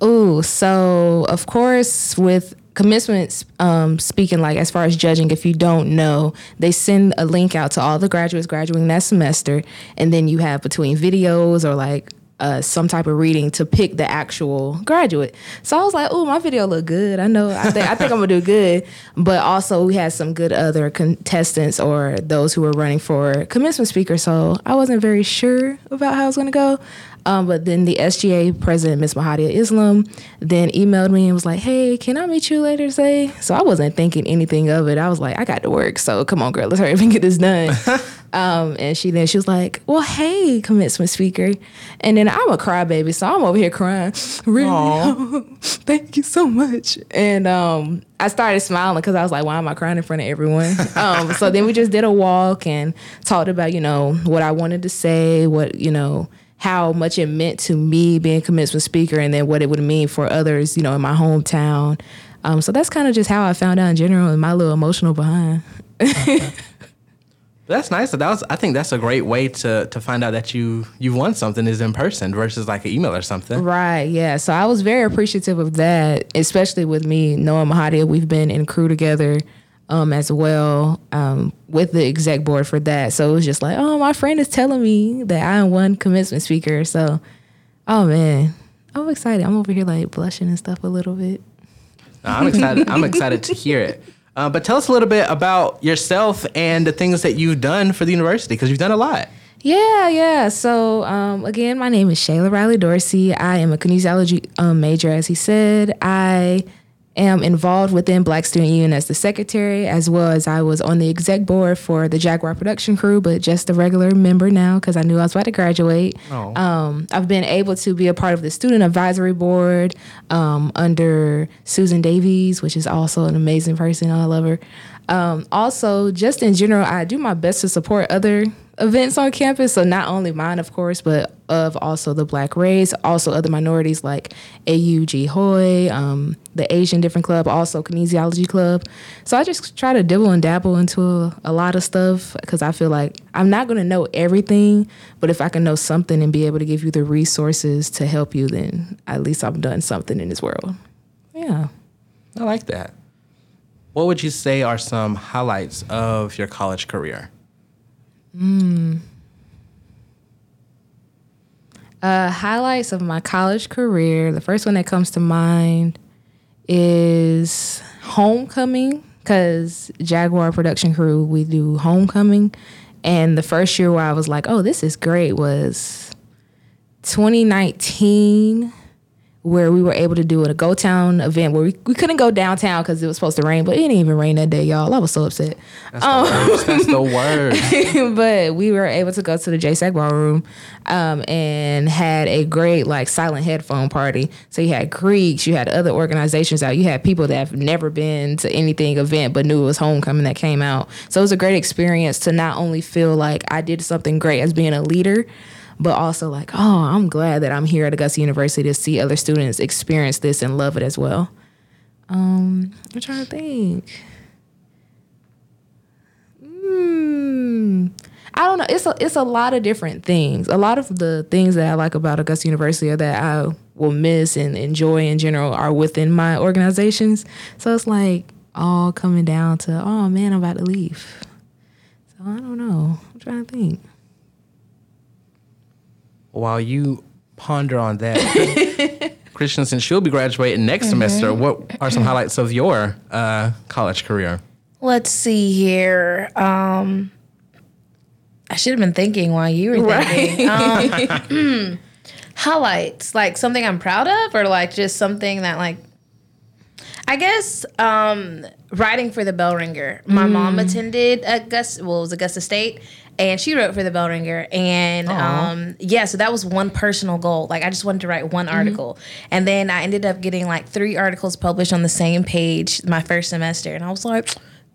Ooh, so of course with commencement um, speaking, like as far as judging, if you don't know, they send a link out to all the graduates graduating that semester. And then you have between videos or like Uh, some type of reading to pick the actual graduate. So I was like, oh, my video looked good. I know, I think, I think I'm going to do good. But also we had some good other contestants or those who were running for commencement speaker. So I wasn't very sure about how it was going to go. Um, but then the S G A president, Miss Mahadia Islam, then emailed me and was like, hey, can I meet you later today? So I wasn't thinking anything of it. I was like, I got to work. So come on, girl, let's hurry up and get this done. Um, and she then she was like, well, hey, commencement speaker. And then I'm a crybaby, so I'm over here crying. Really? Oh, thank you so much. And um, I started smiling because I was like, why am I crying in front of everyone? um, so then we just did a walk and talked about, you know, what I wanted to say, what, you know, how much it meant to me being commencement speaker, and then what it would mean for others, you know, in my hometown. Um, so that's kind of just how I found out in general and my little emotional behind. That's nice. That was, I think that's a great way to to find out that you you won something is in person versus like an email or something. Right, yeah. So I was very appreciative of that, especially with me knowing Mahadia. We've been in crew together um, as well um, with the exec board for that. So it was just like, oh, my friend is telling me that I won commencement speaker. So, oh, man, I'm excited. I'm over here like blushing and stuff a little bit. No, I'm excited. I'm excited to hear it. Uh, but tell us a little bit about yourself and the things that you've done for the university, because you've done a lot. Yeah, yeah. So, um, again, my name is Shayla Riley Dorsey. I am a kinesiology um, major, as he said. I am involved within Black Student Union as the secretary, as well as I was on the exec board for the Jaguar production crew, but just a regular member now because I knew I was about to graduate. Oh. Um, I've been able to be a part of the student advisory board um, under Susan Davies, which is also an amazing person. I love her. Um, also, just in general, I do my best to support other events on campus. So not only mine, of course, but of also the Black Rays, also other minorities like A U G Hoy, um, the Asian Different Club, also Kinesiology Club. So I just try to dibble and dabble into a, a lot of stuff because I feel like I'm not going to know everything, but if I can know something and be able to give you the resources to help you, then at least I've done something in this world. Yeah. I like that. What would you say are some highlights of your college career? Mm. Uh, highlights of my college career. The first one that comes to mind is homecoming, because Jaguar Production Crew, we do homecoming. And the first year where I was like, oh, this is great, was twenty nineteen, where we were able to do a Go Town event where we, we couldn't go downtown because it was supposed to rain, but it didn't even rain that day, y'all. I was so upset. That's um, the worst. That's the worst. But we were able to go to the J SAC Ballroom um, and had a great, like, silent headphone party. So you had Greeks, you had other organizations out, you had people that have never been to anything event but knew it was homecoming that came out. So it was a great experience to not only feel like I did something great as being a leader, but also like, oh, I'm glad that I'm here at Augusta University to see other students experience this and love it as well. Um, I'm trying to think. Mm, I don't know. It's a, it's a lot of different things. A lot of the things that I like about Augusta University or that I will miss and enjoy in general are within my organizations. So it's like all coming down to, oh, man, I'm about to leave. So I don't know. I'm trying to think. While you ponder on that, Christian, since she'll be graduating next mm-hmm. semester, what are some highlights of your uh, college career? Let's see here. Um, I should have been thinking while you were right. thinking. Um, highlights, like something I'm proud of, or like just something that, like, I guess um, writing for the Bell Ringer. My mm. mom attended Augusta, well, it was Augusta State, and she wrote for the Bell Ringer. And um, yeah, so that was one personal goal. Like, I just wanted to write one mm-hmm. article. And then I ended up getting like three articles published on the same page my first semester. And I was like,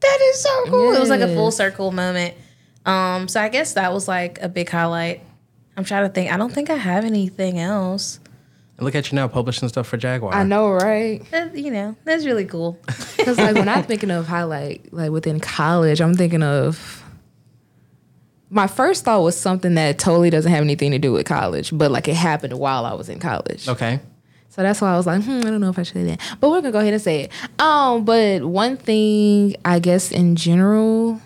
that is so cool. Yes. It was like a full circle moment. Um, so I guess that was like a big highlight. I'm trying to think. I don't think I have anything else. Look at you now, publishing stuff for Jaguar. I know, right? Uh, you know, that's really cool. Because like when I'm thinking of highlight, like within college, I'm thinking of, my first thought was something that totally doesn't have anything to do with college, but like it happened while I was in college. Okay. So that's why I was like, hmm, I don't know if I should say that, but we're gonna go ahead and say it. Um, but one thing, I guess, in general,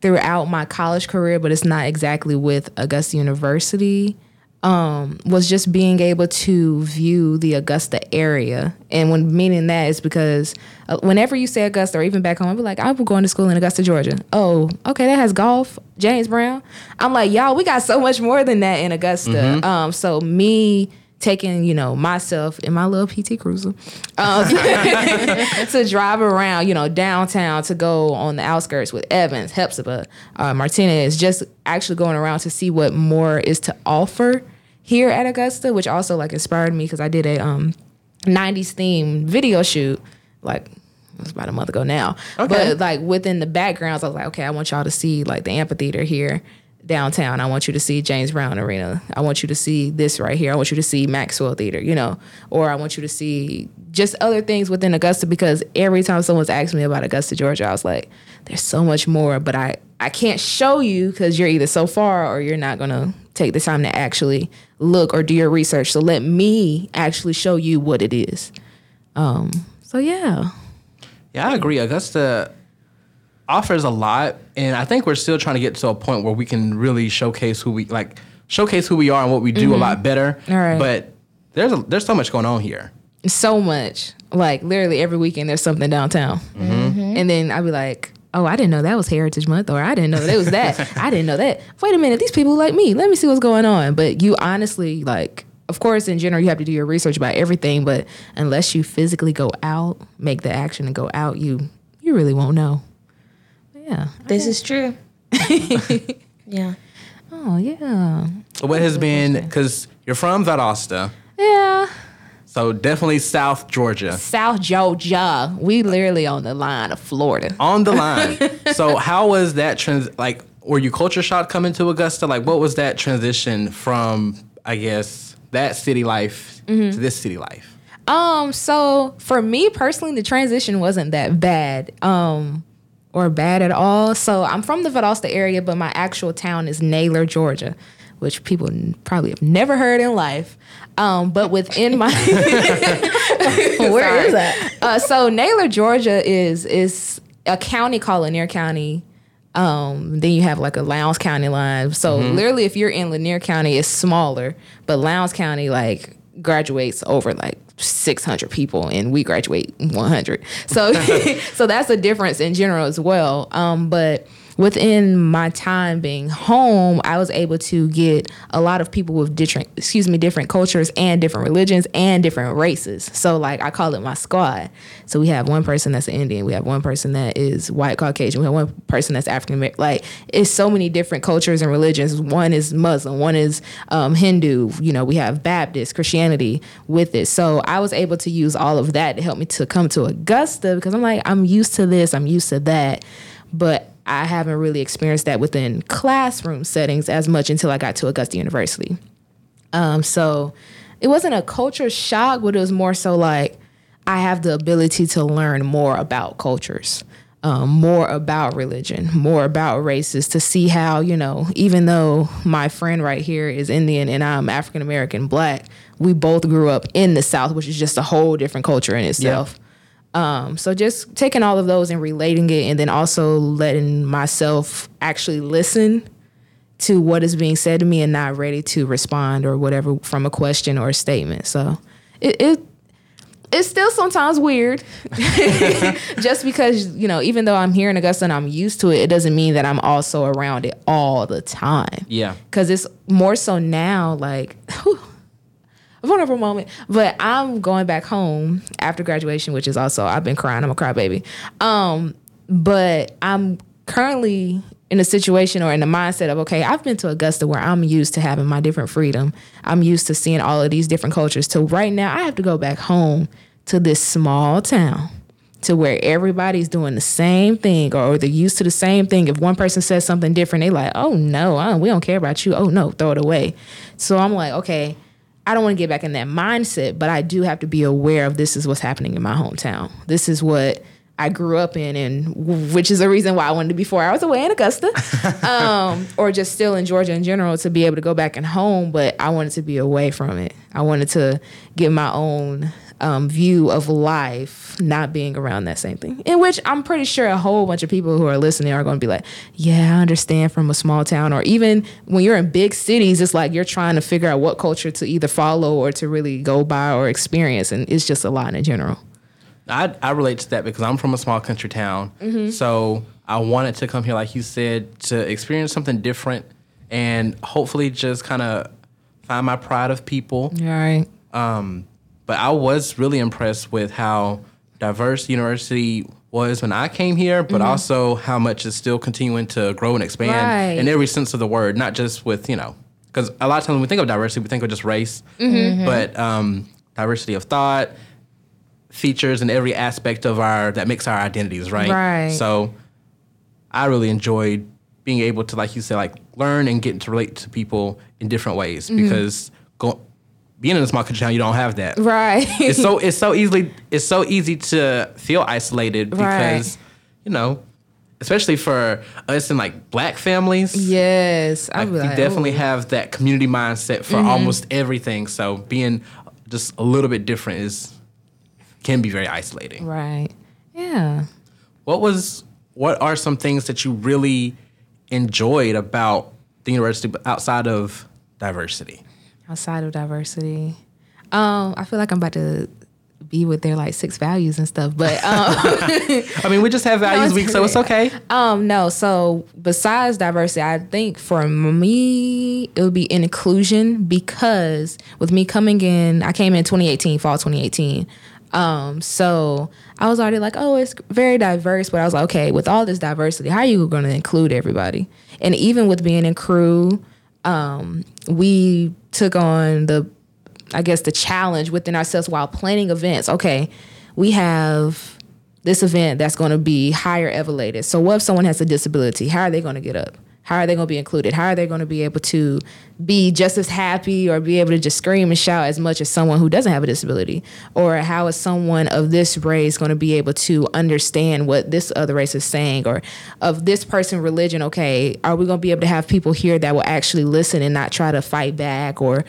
throughout my college career, but it's not exactly with Augusta University, um, was just being able to view the Augusta area. And when meaning that is because uh, whenever you say Augusta or even back home, I'll be like, I'm going to school in Augusta, Georgia. Oh, okay, that has golf, James Brown. I'm like, y'all, we got so much more than that in Augusta. Mm-hmm. Um, so me taking, you know, myself in my little P T Cruiser um, to drive around, you know, downtown, to go on the outskirts with Evans, Hepzibah, uh, Martinez, just actually going around to see what more is to offer here at Augusta, which also like inspired me because I did a um, nineties themed video shoot, like it was about a month ago now. Okay. But like within the backgrounds, I was like, okay, I want y'all to see like the amphitheater here downtown. I want you to see James Brown Arena. I want you to see this right here. I want you to see Maxwell Theater, you know, or I want you to see just other things within Augusta, because every time someone's asked me about Augusta, Georgia, I was like, there's so much more, but I, I can't show you because you're either so far or you're not going to take the time to actually look or do your research. So let me actually show you what it is. Um, so, yeah. Yeah, I agree. Augusta offers a lot, and I think we're still trying to get to a point where we can really showcase who we like, showcase who we are and what we do mm-hmm. a lot better. All right. But there's a, there's so much going on here. So much, like literally every weekend there's something downtown, mm-hmm. and then I'd be like, oh, I didn't know that was Heritage Month, or I didn't know that was that. I didn't know that. Wait a minute, these people like me. Let me see what's going on. But you honestly, like, of course, in general, you have to do your research about everything. But unless you physically go out, make the action and go out, you you really won't know. Yeah. This is true. Yeah. Oh, yeah. What has been, because you're from Valdosta. Yeah. So definitely South Georgia. South Georgia. We literally on the line of Florida. On the line. So how was that trans? Like, were you culture shocked coming to Augusta? Like, what was that transition from, I guess, that city life mm-hmm. to this city life? Um. So for me personally, the transition wasn't that bad. Um. Or bad at all. So I'm from the Valdosta area, but my actual town is Naylor, Georgia, which people probably have never heard in life. Um, but within my where Sorry. Is that? Uh, so Naylor, Georgia is is a county called Lanier County. Um, then you have like a Lowndes County line. So mm-hmm. literally, if you're in Lanier County, it's smaller, but Lowndes County like graduates over like six hundred people, and we graduate one hundred. So so that's a difference in general as well. Um, but within my time being home, I was able to get a lot of people with different, excuse me, different cultures and different religions and different races. So like I call it my squad. So we have one person that's an Indian. We have one person that is white Caucasian. We have one person that's African American. Like it's so many different cultures and religions. One is Muslim. One is um, Hindu. You know, we have Baptist, Christianity with it. So I was able to use all of that to help me to come to Augusta because I'm like, I'm used to this. I'm used to that. But I haven't really experienced that within classroom settings as much until I got to Augusta University. Um, so it wasn't a culture shock, but it was more so like I have the ability to learn more about cultures, um, more about religion, more about races, to see how, you know, even though my friend right here is Indian and I'm African American Black, we both grew up in the South, which is just a whole different culture in itself. Yeah. Um, so just taking all of those and relating it, and then also letting myself actually listen to what is being said to me and not ready to respond or whatever from a question or a statement. So it, it it's still sometimes weird just because, you know, even though I'm here in Augusta and I'm used to it, it doesn't mean that I'm also around it all the time. Yeah. Because it's more so now like, whew, vulnerable moment, but I'm going back home after graduation, which is also, I've been crying. I'm a crybaby. Um, but I'm currently in a situation or in the mindset of, okay, I've been to Augusta where I'm used to having my different freedom. I'm used to seeing all of these different cultures. So right now I have to go back home to this small town to where everybody's doing the same thing or they're used to the same thing. If one person says something different, they like, oh no, I don't, we don't care about you. Oh no, throw it away. So I'm like, okay, I don't want to get back in that mindset, but I do have to be aware of this is what's happening in my hometown. This is what I grew up in, and which is the reason why I wanted to be four hours away in Augusta, um, or just still in Georgia in general, to be able to go back and home, but I wanted to be away from it. I wanted to get my own um, view of life, not being around that same thing, in which I'm pretty sure a whole bunch of people who are listening are going to be like, yeah, I understand from a small town, or even when you're in big cities, it's like you're trying to figure out what culture to either follow or to really go by or experience, and it's just a lot in general. I, I relate to that because I'm from a small country town. Mm-hmm. So I wanted to come here, like you said, to experience something different and hopefully just kind of find my pride of people. All right. Um, but I was really impressed with how diverse the university was when I came here, but mm-hmm. also how much is still continuing to grow and expand right. in every sense of the word, not just with, you know, because a lot of times when we think of diversity, we think of just race, mm-hmm. but um, diversity of thought, features in every aspect of our, that makes our identities, right? Right. So I really enjoyed being able to, like you said, like learn and get to relate to people in different ways mm-hmm. because go, being in a small country town, you don't have that. Right. It's so it's so easily it's so easy to feel isolated because, right. you know, especially for us in like Black families. Yes. Like, we like, definitely ooh. Have that community mindset for mm-hmm. almost everything. So being just a little bit different is can be very isolating. Right. Yeah. What was, what are some things that you really enjoyed about the university outside of diversity? Outside of diversity. Um, I feel like I'm about to be with their like six values and stuff, but um, I mean, we just have values no, week, so it's okay. Um, no. So besides diversity, I think for me, it would be inclusion because with me coming in, I came in twenty eighteen, fall twenty eighteen. Um, so I was already like, oh, it's very diverse, but I was like, okay, with all this diversity, how are you going to include everybody? And even with being in crew, um, we took on the I guess, the challenge within ourselves while planning events. Okay, we have this event that's going to be higher elevated. So what if someone has a disability? How are they going to get up? How are they going to be included? How are they going to be able to be just as happy or be able to just scream and shout as much as someone who doesn't have a disability? Or how is someone of this race going to be able to understand what this other race is saying? Or of this person's religion, okay, are we going to be able to have people here that will actually listen and not try to fight back or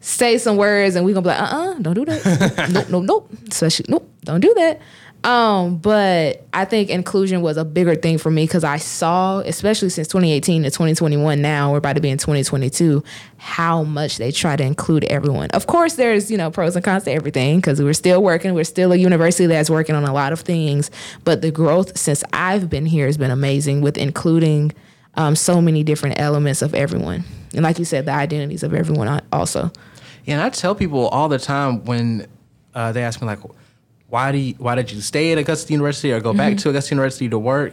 say some words and we're going to be like, uh-uh, don't do that. nope, nope, nope. Especially, nope, don't do that. Um, but I think inclusion was a bigger thing for me because I saw, especially since twenty eighteen to twenty twenty-one, now we're about to be in twenty twenty-two, how much they try to include everyone. Of course, there's, you know, pros and cons to everything because we're still working. We're still a university that's working on a lot of things. But the growth since I've been here has been amazing with including um, so many different elements of everyone. And like you said, the identities of everyone also. Yeah, and I tell people all the time when uh, they ask me, like, Why do you, why did you stay at Augusta University or go mm-hmm. back to Augusta University to work?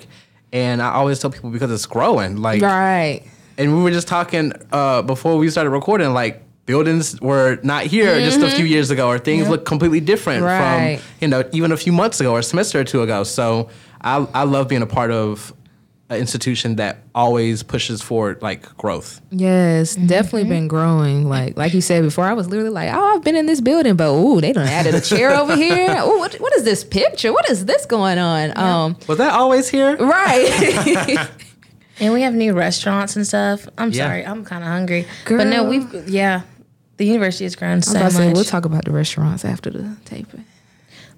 And I always tell people because it's growing. Like, right. And we were just talking uh, before we started recording, like buildings were not here mm-hmm. just a few years ago, or things yep. look completely different right. from, you know, even a few months ago or a semester or two ago. So I, I love being a part of an institution that always pushes forward, like, growth. Yes, mm-hmm. definitely been growing. Like like you said before, I was literally like, oh, I've been in this building, but, ooh, they done added a chair over here. Ooh, what, what is this picture? What is this going on? Yeah. Um, was that always here? Right. And we have new restaurants and stuff. I'm yeah. sorry, I'm kind of hungry. Girl. But no, we've, yeah, the university has grown so much. Say, we'll talk about the restaurants after the taping.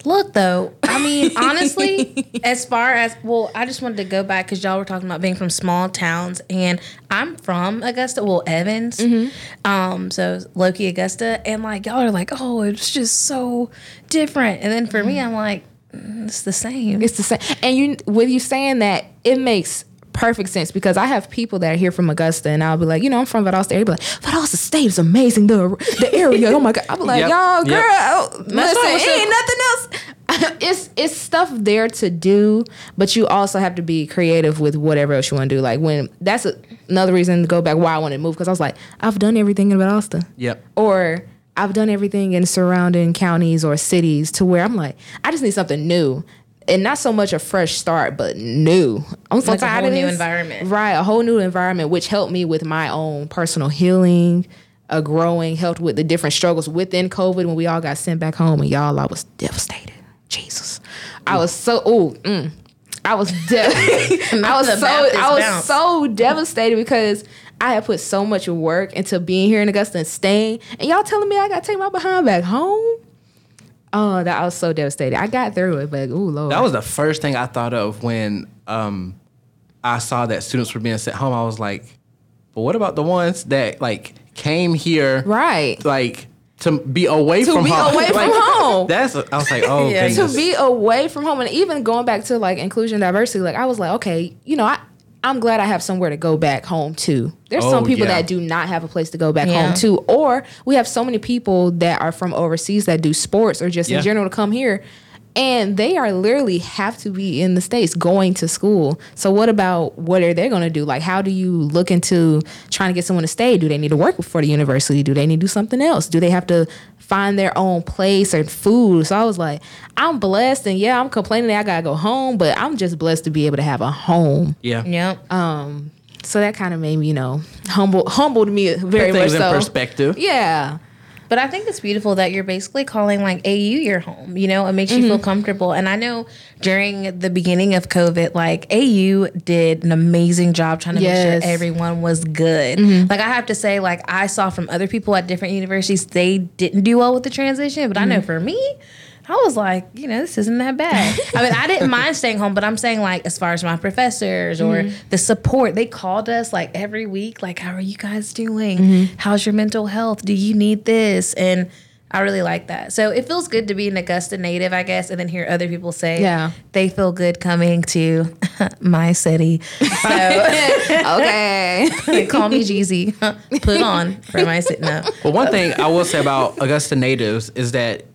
Look, though, I mean, honestly, as far as, well, I just wanted to go back because y'all were talking about being from small towns, and I'm from Augusta, well, Evans, mm-hmm. um, so low-key Augusta, and, like, y'all are like, oh, it's just so different, and then for mm-hmm. me, I'm like, it's the same. It's the same, and you, with you saying that, it makes perfect sense because I have people that are here from Augusta and I'll be like, you know, I'm from Valdosta. They'll be like, Valdosta State is amazing. The the area. Oh my God. I'll be like, yep, y'all, girl, yep. listen, it ain't nothing else. it's it's stuff there to do, but you also have to be creative with whatever else you want to do. Like when that's a, another reason to go back why I wanted to move, because I was like, I've done everything in Valdosta. Yep. Or I've done everything in surrounding counties or cities to where I'm like, I just need something new. And not so much a fresh start, but new. I'm so like tired of this. A whole new environment. Right, a whole new environment, which helped me with my own personal healing, uh, growing, helped with the different struggles within COVID when we all got sent back home. And y'all, I was devastated. Jesus. I was so, ooh, mm, I was de- I was so, I was so devastated because I had put so much work into being here in Augusta and staying. And y'all telling me I got to take my behind back home? Oh, that I was so devastated. I got through it, but ooh, Lord. That was the first thing I thought of when um, I saw that students were being sent home. I was like, but what about the ones that, like, came here, right? Like, to be away to from be home. To be away from like, home. That's, I was like, oh, yeah. To be away from home. And even going back to, like, inclusion and diversity, like, I was like, okay, you know, I, I'm glad I have somewhere to go back home to. There's oh, some people yeah. that do not have a place to go back yeah. home to. Or we have so many people that are from overseas that do sports or just yeah. in general to come here. And they are literally have to be in the States going to school. So what about what are they going to do? Like, how do you look into trying to get someone to stay? Do they need to work for the university? Do they need to do something else? Do they have to find their own place or food? So I was like, I'm blessed. And yeah, I'm complaining that I got to go home, but I'm just blessed to be able to have a home. Yeah. Yep. Um, so that kind of made me, you know, humble, humbled me very much so. Put things in perspective. Yeah. But I think it's beautiful that you're basically calling, like, A U your home, you know? It makes mm-hmm. you feel comfortable. And I know during the beginning of COVID, like, A U did an amazing job trying to yes. make sure everyone was good. Mm-hmm. Like, I have to say, like, I saw from other people at different universities, they didn't do well with the transition. But mm-hmm. I know for me, I was like, you know, this isn't that bad. I mean, I didn't mind staying home, but I'm saying, like, as far as my professors or mm-hmm. the support, they called us, like, every week, like, how are you guys doing? Mm-hmm. How's your mental health? Do you need this? And I really like that. So it feels good to be an Augusta native, I guess, and then hear other people say yeah. they feel good coming to my city. So, okay. Call me Jeezy. Put on for my city. No. Well, one thing I will say about Augusta natives is that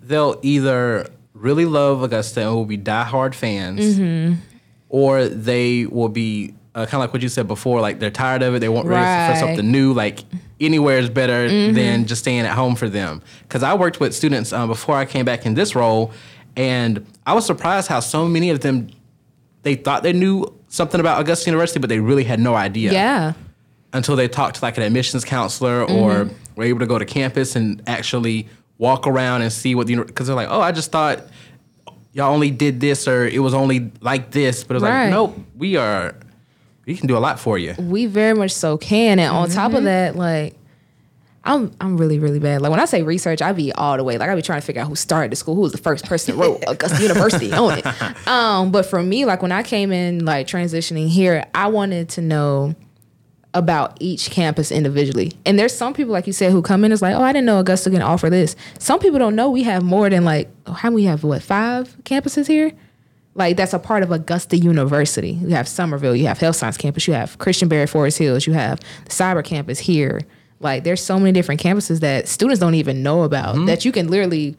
they'll either really love Augusta and will be diehard fans, mm-hmm. or they will be uh, kind of like what you said before, like they're tired of it. They want right. ready for something new. Like anywhere is better mm-hmm. than just staying at home for them. Because I worked with students um, before I came back in this role, and I was surprised how so many of them, they thought they knew something about Augusta University, but they really had no idea. Yeah. Until they talked to like an admissions counselor or mm-hmm. were able to go to campus and actually walk around and see what the, because they're like, oh, I just thought y'all only did this or it was only like this. But it was right. like, nope, we are, we can do a lot for you. We very much so can. And mm-hmm. on top of that, like, I'm I'm really, really bad. Like, when I say research, I be all the way. Like, I be trying to figure out who started the school, who was the first person that wrote Augusta University on it. Um, but for me, like, when I came in, like, transitioning here, I wanted to know about each campus individually. And there's some people, like you said, who come in, it's like, oh, I didn't know Augusta can offer this. Some people don't know we have more than, like, how we have, what, five campuses here? Like, that's a part of Augusta University. You have Somerville, you have Health Science Campus, you have Christian Barrett Forest Hills, you have the Cyber Campus here. Like, there's so many different campuses that students don't even know about mm-hmm. that you can literally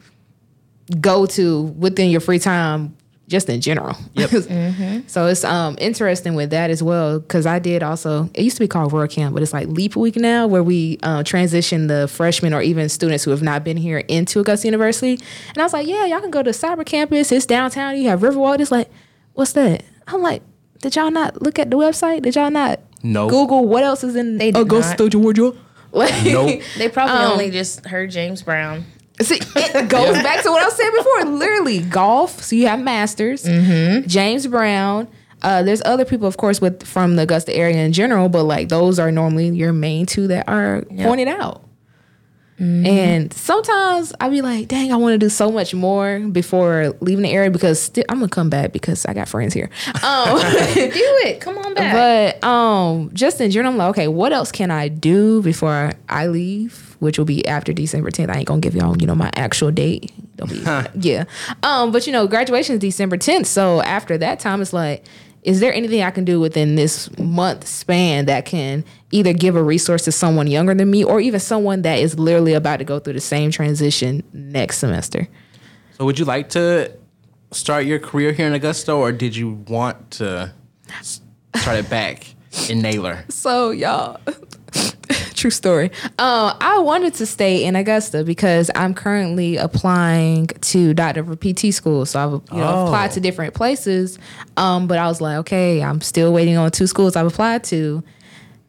go to within your free time just in general. Yep. mm-hmm. So it's um, interesting with that as well, because I did also, it used to be called Rural Camp, but it's like Leap Week now, where we uh, transition the freshmen or even students who have not been here into Augusta University. And I was like, yeah, y'all can go to Cyber Campus. It's downtown. You have Riverwalk. It's like, what's that? I'm like, did y'all not look at the website? Did y'all not no. Google what else is in Augusta, Georgia? Like, nope. They probably um, only just heard James Brown. See, it goes yeah. back to what I was saying before. Literally, golf. So you have Masters, mm-hmm. James Brown. Uh, there's other people, of course, with from the Augusta area in general, but like those are normally your main two that are yep. pointed out. Mm-hmm. And sometimes I be like, dang, I want to do so much more before leaving the area, because st- I'm going to come back because I got friends here. Um, do it. Come on back. But um, just in general, I'm like, okay, what else can I do before I leave, which will be after December tenth. I ain't going to give y'all, you know, my actual date. Don't be, yeah. Um, but, you know, graduation is December tenth. So after that time, it's like, is there anything I can do within this month span that can either give a resource to someone younger than me or even someone that is literally about to go through the same transition next semester? So would you like to start your career here in Augusta, or did you want to start it back in Naylor? So, y'all, true story. Uh, I wanted to stay in Augusta because I'm currently applying to doctor for P T school. So I've you know, oh. applied to different places. Um, but I was like, okay, I'm still waiting on two schools I've applied to.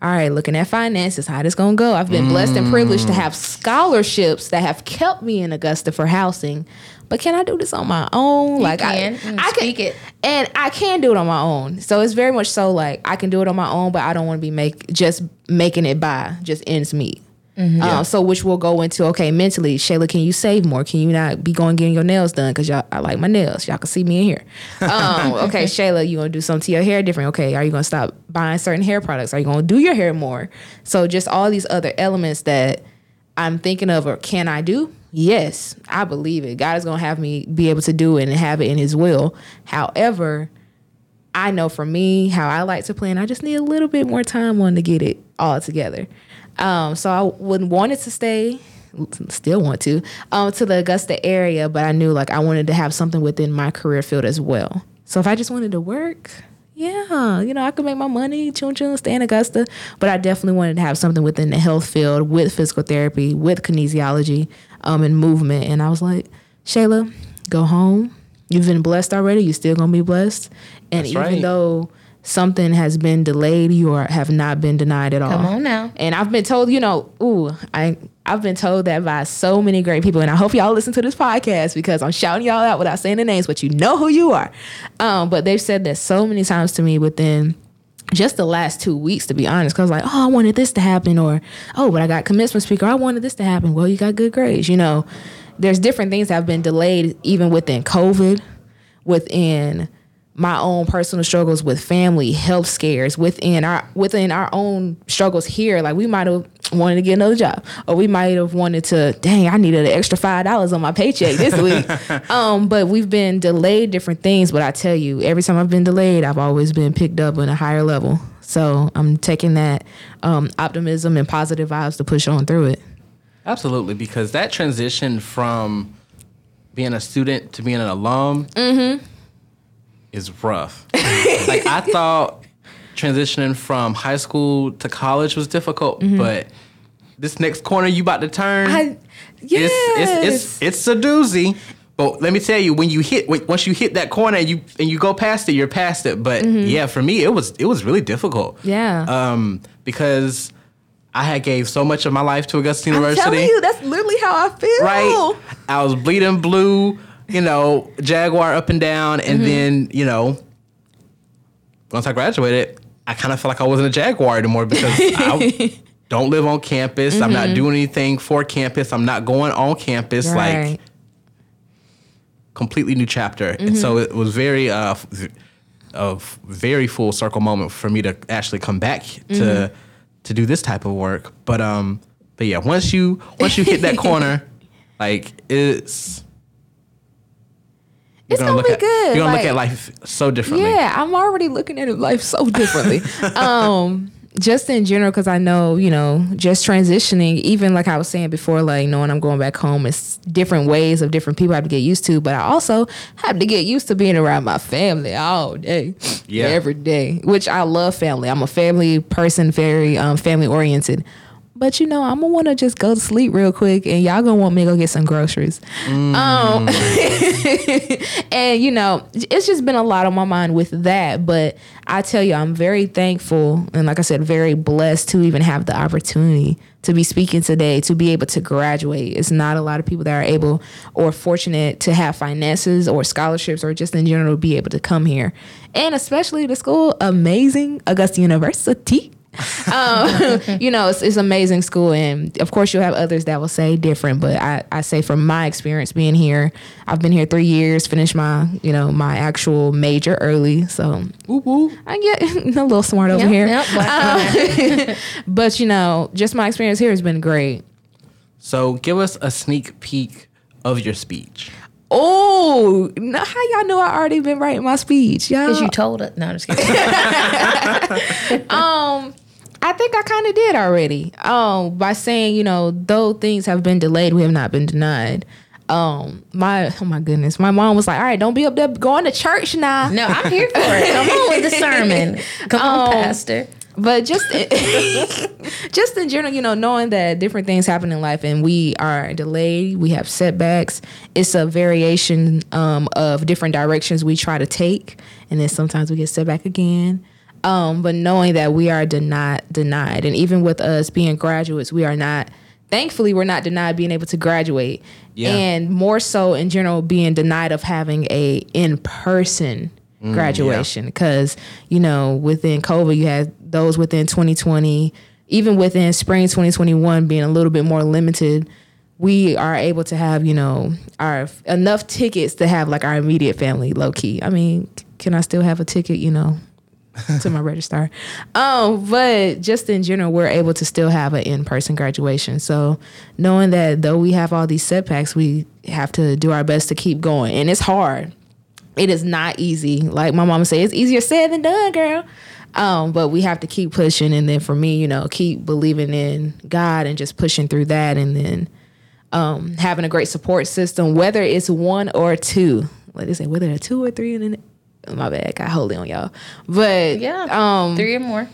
All right, looking at finances, how this gonna go? I've been mm. blessed and privileged to have scholarships that have kept me in Augusta for housing. But can I do this on my own? You like can. I, mm, I speak can, it. And I can do it on my own. So it's very much so like I can do it on my own, but I don't want to be make just making it by just ends meet. Mm-hmm. Um, yeah. So which will go into, okay, mentally, Shayla, can you save more? Can you not be going getting your nails done? Because y'all, I like my nails. Y'all can see me in here. Um, okay, Shayla, you going to do something to your hair different. Okay, are you going to stop buying certain hair products? Are you going to do your hair more? So just all these other elements that I'm thinking of, or can I do? Yes, I believe it. God is going to have me be able to do it and have it in his will. However, I know for me how I like to plan. I just need a little bit more time on to get it all together. Um, so I would wanted to stay, still want to, um, to the Augusta area, but I knew like I wanted to have something within my career field as well. So if I just wanted to work, yeah, you know, I could make my money, chun chun, stay in Augusta, but I definitely wanted to have something within the health field with physical therapy, with kinesiology, um, and movement. And I was like, Shayla, go home. You've been blessed already. You're still going to be blessed. And That's even right. though something has been delayed, you are, have not been denied at all. Come on now. And I've been told, you know, ooh, I, I've been told that by so many great people. And I hope y'all listen to this podcast because I'm shouting y'all out without saying the names, but you know who you are. Um, but they've said that so many times to me within just the last two weeks, to be honest, because I was like, oh, I wanted this to happen, or, oh, but I got commencement speaker. I wanted this to happen. Well, you got good grades. You know, there's different things that have been delayed even within COVID, within my own personal struggles with family, health scares, within our within our own struggles here. Like, we might have wanted to get another job, or we might have wanted to, dang, I needed an extra five dollars on my paycheck this week. um, but we've been delayed different things. But I tell you, every time I've been delayed, I've always been picked up on a higher level. So I'm taking that um, optimism and positive vibes to push on through it. Absolutely, because that transition from being a student to being an alum, mm-hmm. is rough. Like, I thought transitioning from high school to college was difficult, mm-hmm. but this next corner you about to turn, I, yes. it's, it's, it's, it's a doozy. But let me tell you, when you hit, once you hit that corner and you and you go past it, you're past it. But mm-hmm. yeah, for me, it was it was really difficult. Yeah, um, because I had gave so much of my life to Augustine I'm University. I'm telling you, that's literally how I feel. Right, I was bleeding blue. You know, Jaguar up and down, and mm-hmm. then you know, once I graduated, I kind of felt like I wasn't a Jaguar anymore because I don't live on campus. Mm-hmm. I'm not doing anything for campus. I'm not going on campus. Right. Like, completely new chapter. Mm-hmm. And so it was very, uh, a very full circle moment for me to actually come back mm-hmm. to to do this type of work. But um, but yeah, once you once you hit that corner, like it's. You're it's gonna, gonna be at, good. You're gonna like, look at life so differently. Yeah, I'm already looking at life so differently. um, just in general, because I know, you know, just transitioning, even like I was saying before, like knowing I'm going back home, it's different ways of different people I have to get used to. But I also have to get used to being around my family all day, yeah. every day, which I love family. I'm a family person, very um, family oriented. But, you know, I'm going to want to just go to sleep real quick and y'all going to want me to go get some groceries. Mm. Um, and, you know, it's just been a lot on my mind with that. But I tell you, I'm very thankful and, like I said, very blessed to even have the opportunity to be speaking today, to be able to graduate. It's not a lot of people that are able or fortunate to have finances or scholarships or just in general be able to come here. And especially the school, amazing Augusta University. um, you know, it's, it's amazing school, and of course you'll have others that will say different, but I, I say from my experience being here, I've been here three years, finished my, you know, my actual major early, so ooh, ooh. I get a little smart over yep, here. Yep, but, um, but, you know, just my experience here has been great. So give us a sneak peek of your speech. Oh, how y'all know I already been writing my speech, y'all? Because you told us. No, I'm just kidding. um... I think I kind of did already um, by saying, you know, though things have been delayed, we have not been denied. Um, my oh my goodness, my mom was like, "All right, don't be up there going to church now." No, I'm here for it. Come on with the sermon. Come um, on, Pastor. But just just in general, you know, knowing that different things happen in life and we are delayed, we have setbacks. It's a variation um, of different directions we try to take, and then sometimes we get set back again. Um, but knowing that we are denied, denied, and even with us being graduates, we are not, thankfully, we're not denied being able to graduate. Yeah. And more so in general, being denied of having a in-person mm, graduation. Because, yeah. you know, within COVID, you had those within twenty twenty, even within spring twenty twenty-one being a little bit more limited. We are able to have, you know, our enough tickets to have like our immediate family low key. I mean, can I still have a ticket, you know? to my registrar. Um, but just in general, we're able to still have an in-person graduation. So knowing that though we have all these setbacks, we have to do our best to keep going. And it's hard. It is not easy. Like my mama said, it's easier said than done, girl. Um, but we have to keep pushing. And then for me, you know, keep believing in God and just pushing through that. And then um, having a great support system, whether it's one or two. Like they say, whether it's two or three in the My bad, I got holy on y'all. But yeah, um, three or more.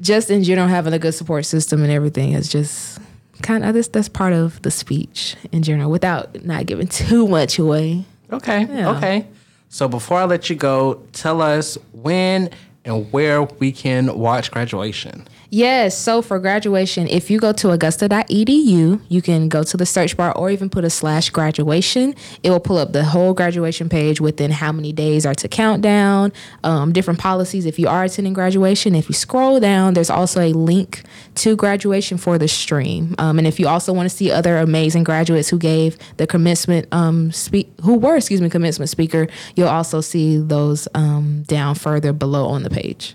Just in general, having a good support system and everything is just kind of, this, that's part of the speech in general without not giving too much away. Okay, yeah. okay. So before I let you go, tell us when and where we can watch graduation. Yes, so for graduation, if you go to augusta dot e d u, you can go to the search bar or even put a slash graduation. It will pull up the whole graduation page within how many days are to count down, um, different policies if you are attending graduation. If you scroll down, there's also a link to graduation for the stream. Um, and if you also want to see other amazing graduates who gave the commencement um, speak, who were, excuse me, commencement speaker, you'll also see those um, down further below on the page.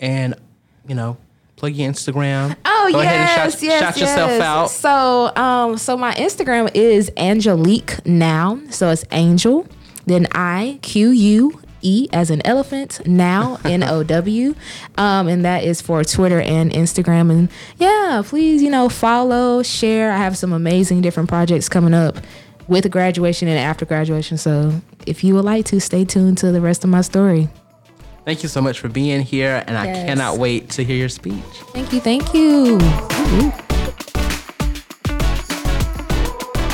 And, you know, plug your Instagram. Oh, Go yes, ahead and shout, yes, shout yes. yourself out. So, um, so my Instagram is angelique now. So it's angel, then I Q U E as an elephant, now N O W, um, and that is for Twitter and Instagram. And yeah, please, you know, follow, share. I have some amazing different projects coming up with graduation and after graduation. So, if you would like to, stay tuned to the rest of my story. Thank you so much for being here, and yes. I cannot wait to hear your speech. Thank you, thank you. Ooh.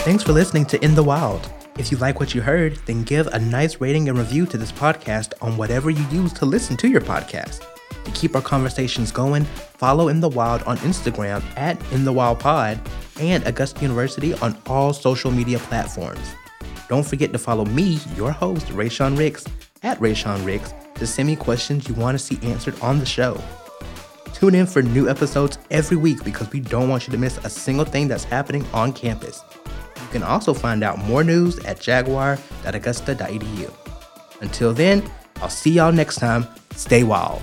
Thanks for listening to In the Wild. If you like what you heard, then give a nice rating and review to this podcast on whatever you use to listen to your podcast. To keep our conversations going, follow In the Wild on Instagram at InTheWildPod and Augusta University on all social media platforms. Don't forget to follow me, your host, Rayshawn Ricks, at Rayshawn Ricks, to send me questions you want to see answered on the show. Tune in for new episodes every week because we don't want you to miss a single thing that's happening on campus. You can also find out more news at jaguar dot augusta dot e d u. Until then, I'll see y'all next time. Stay wild.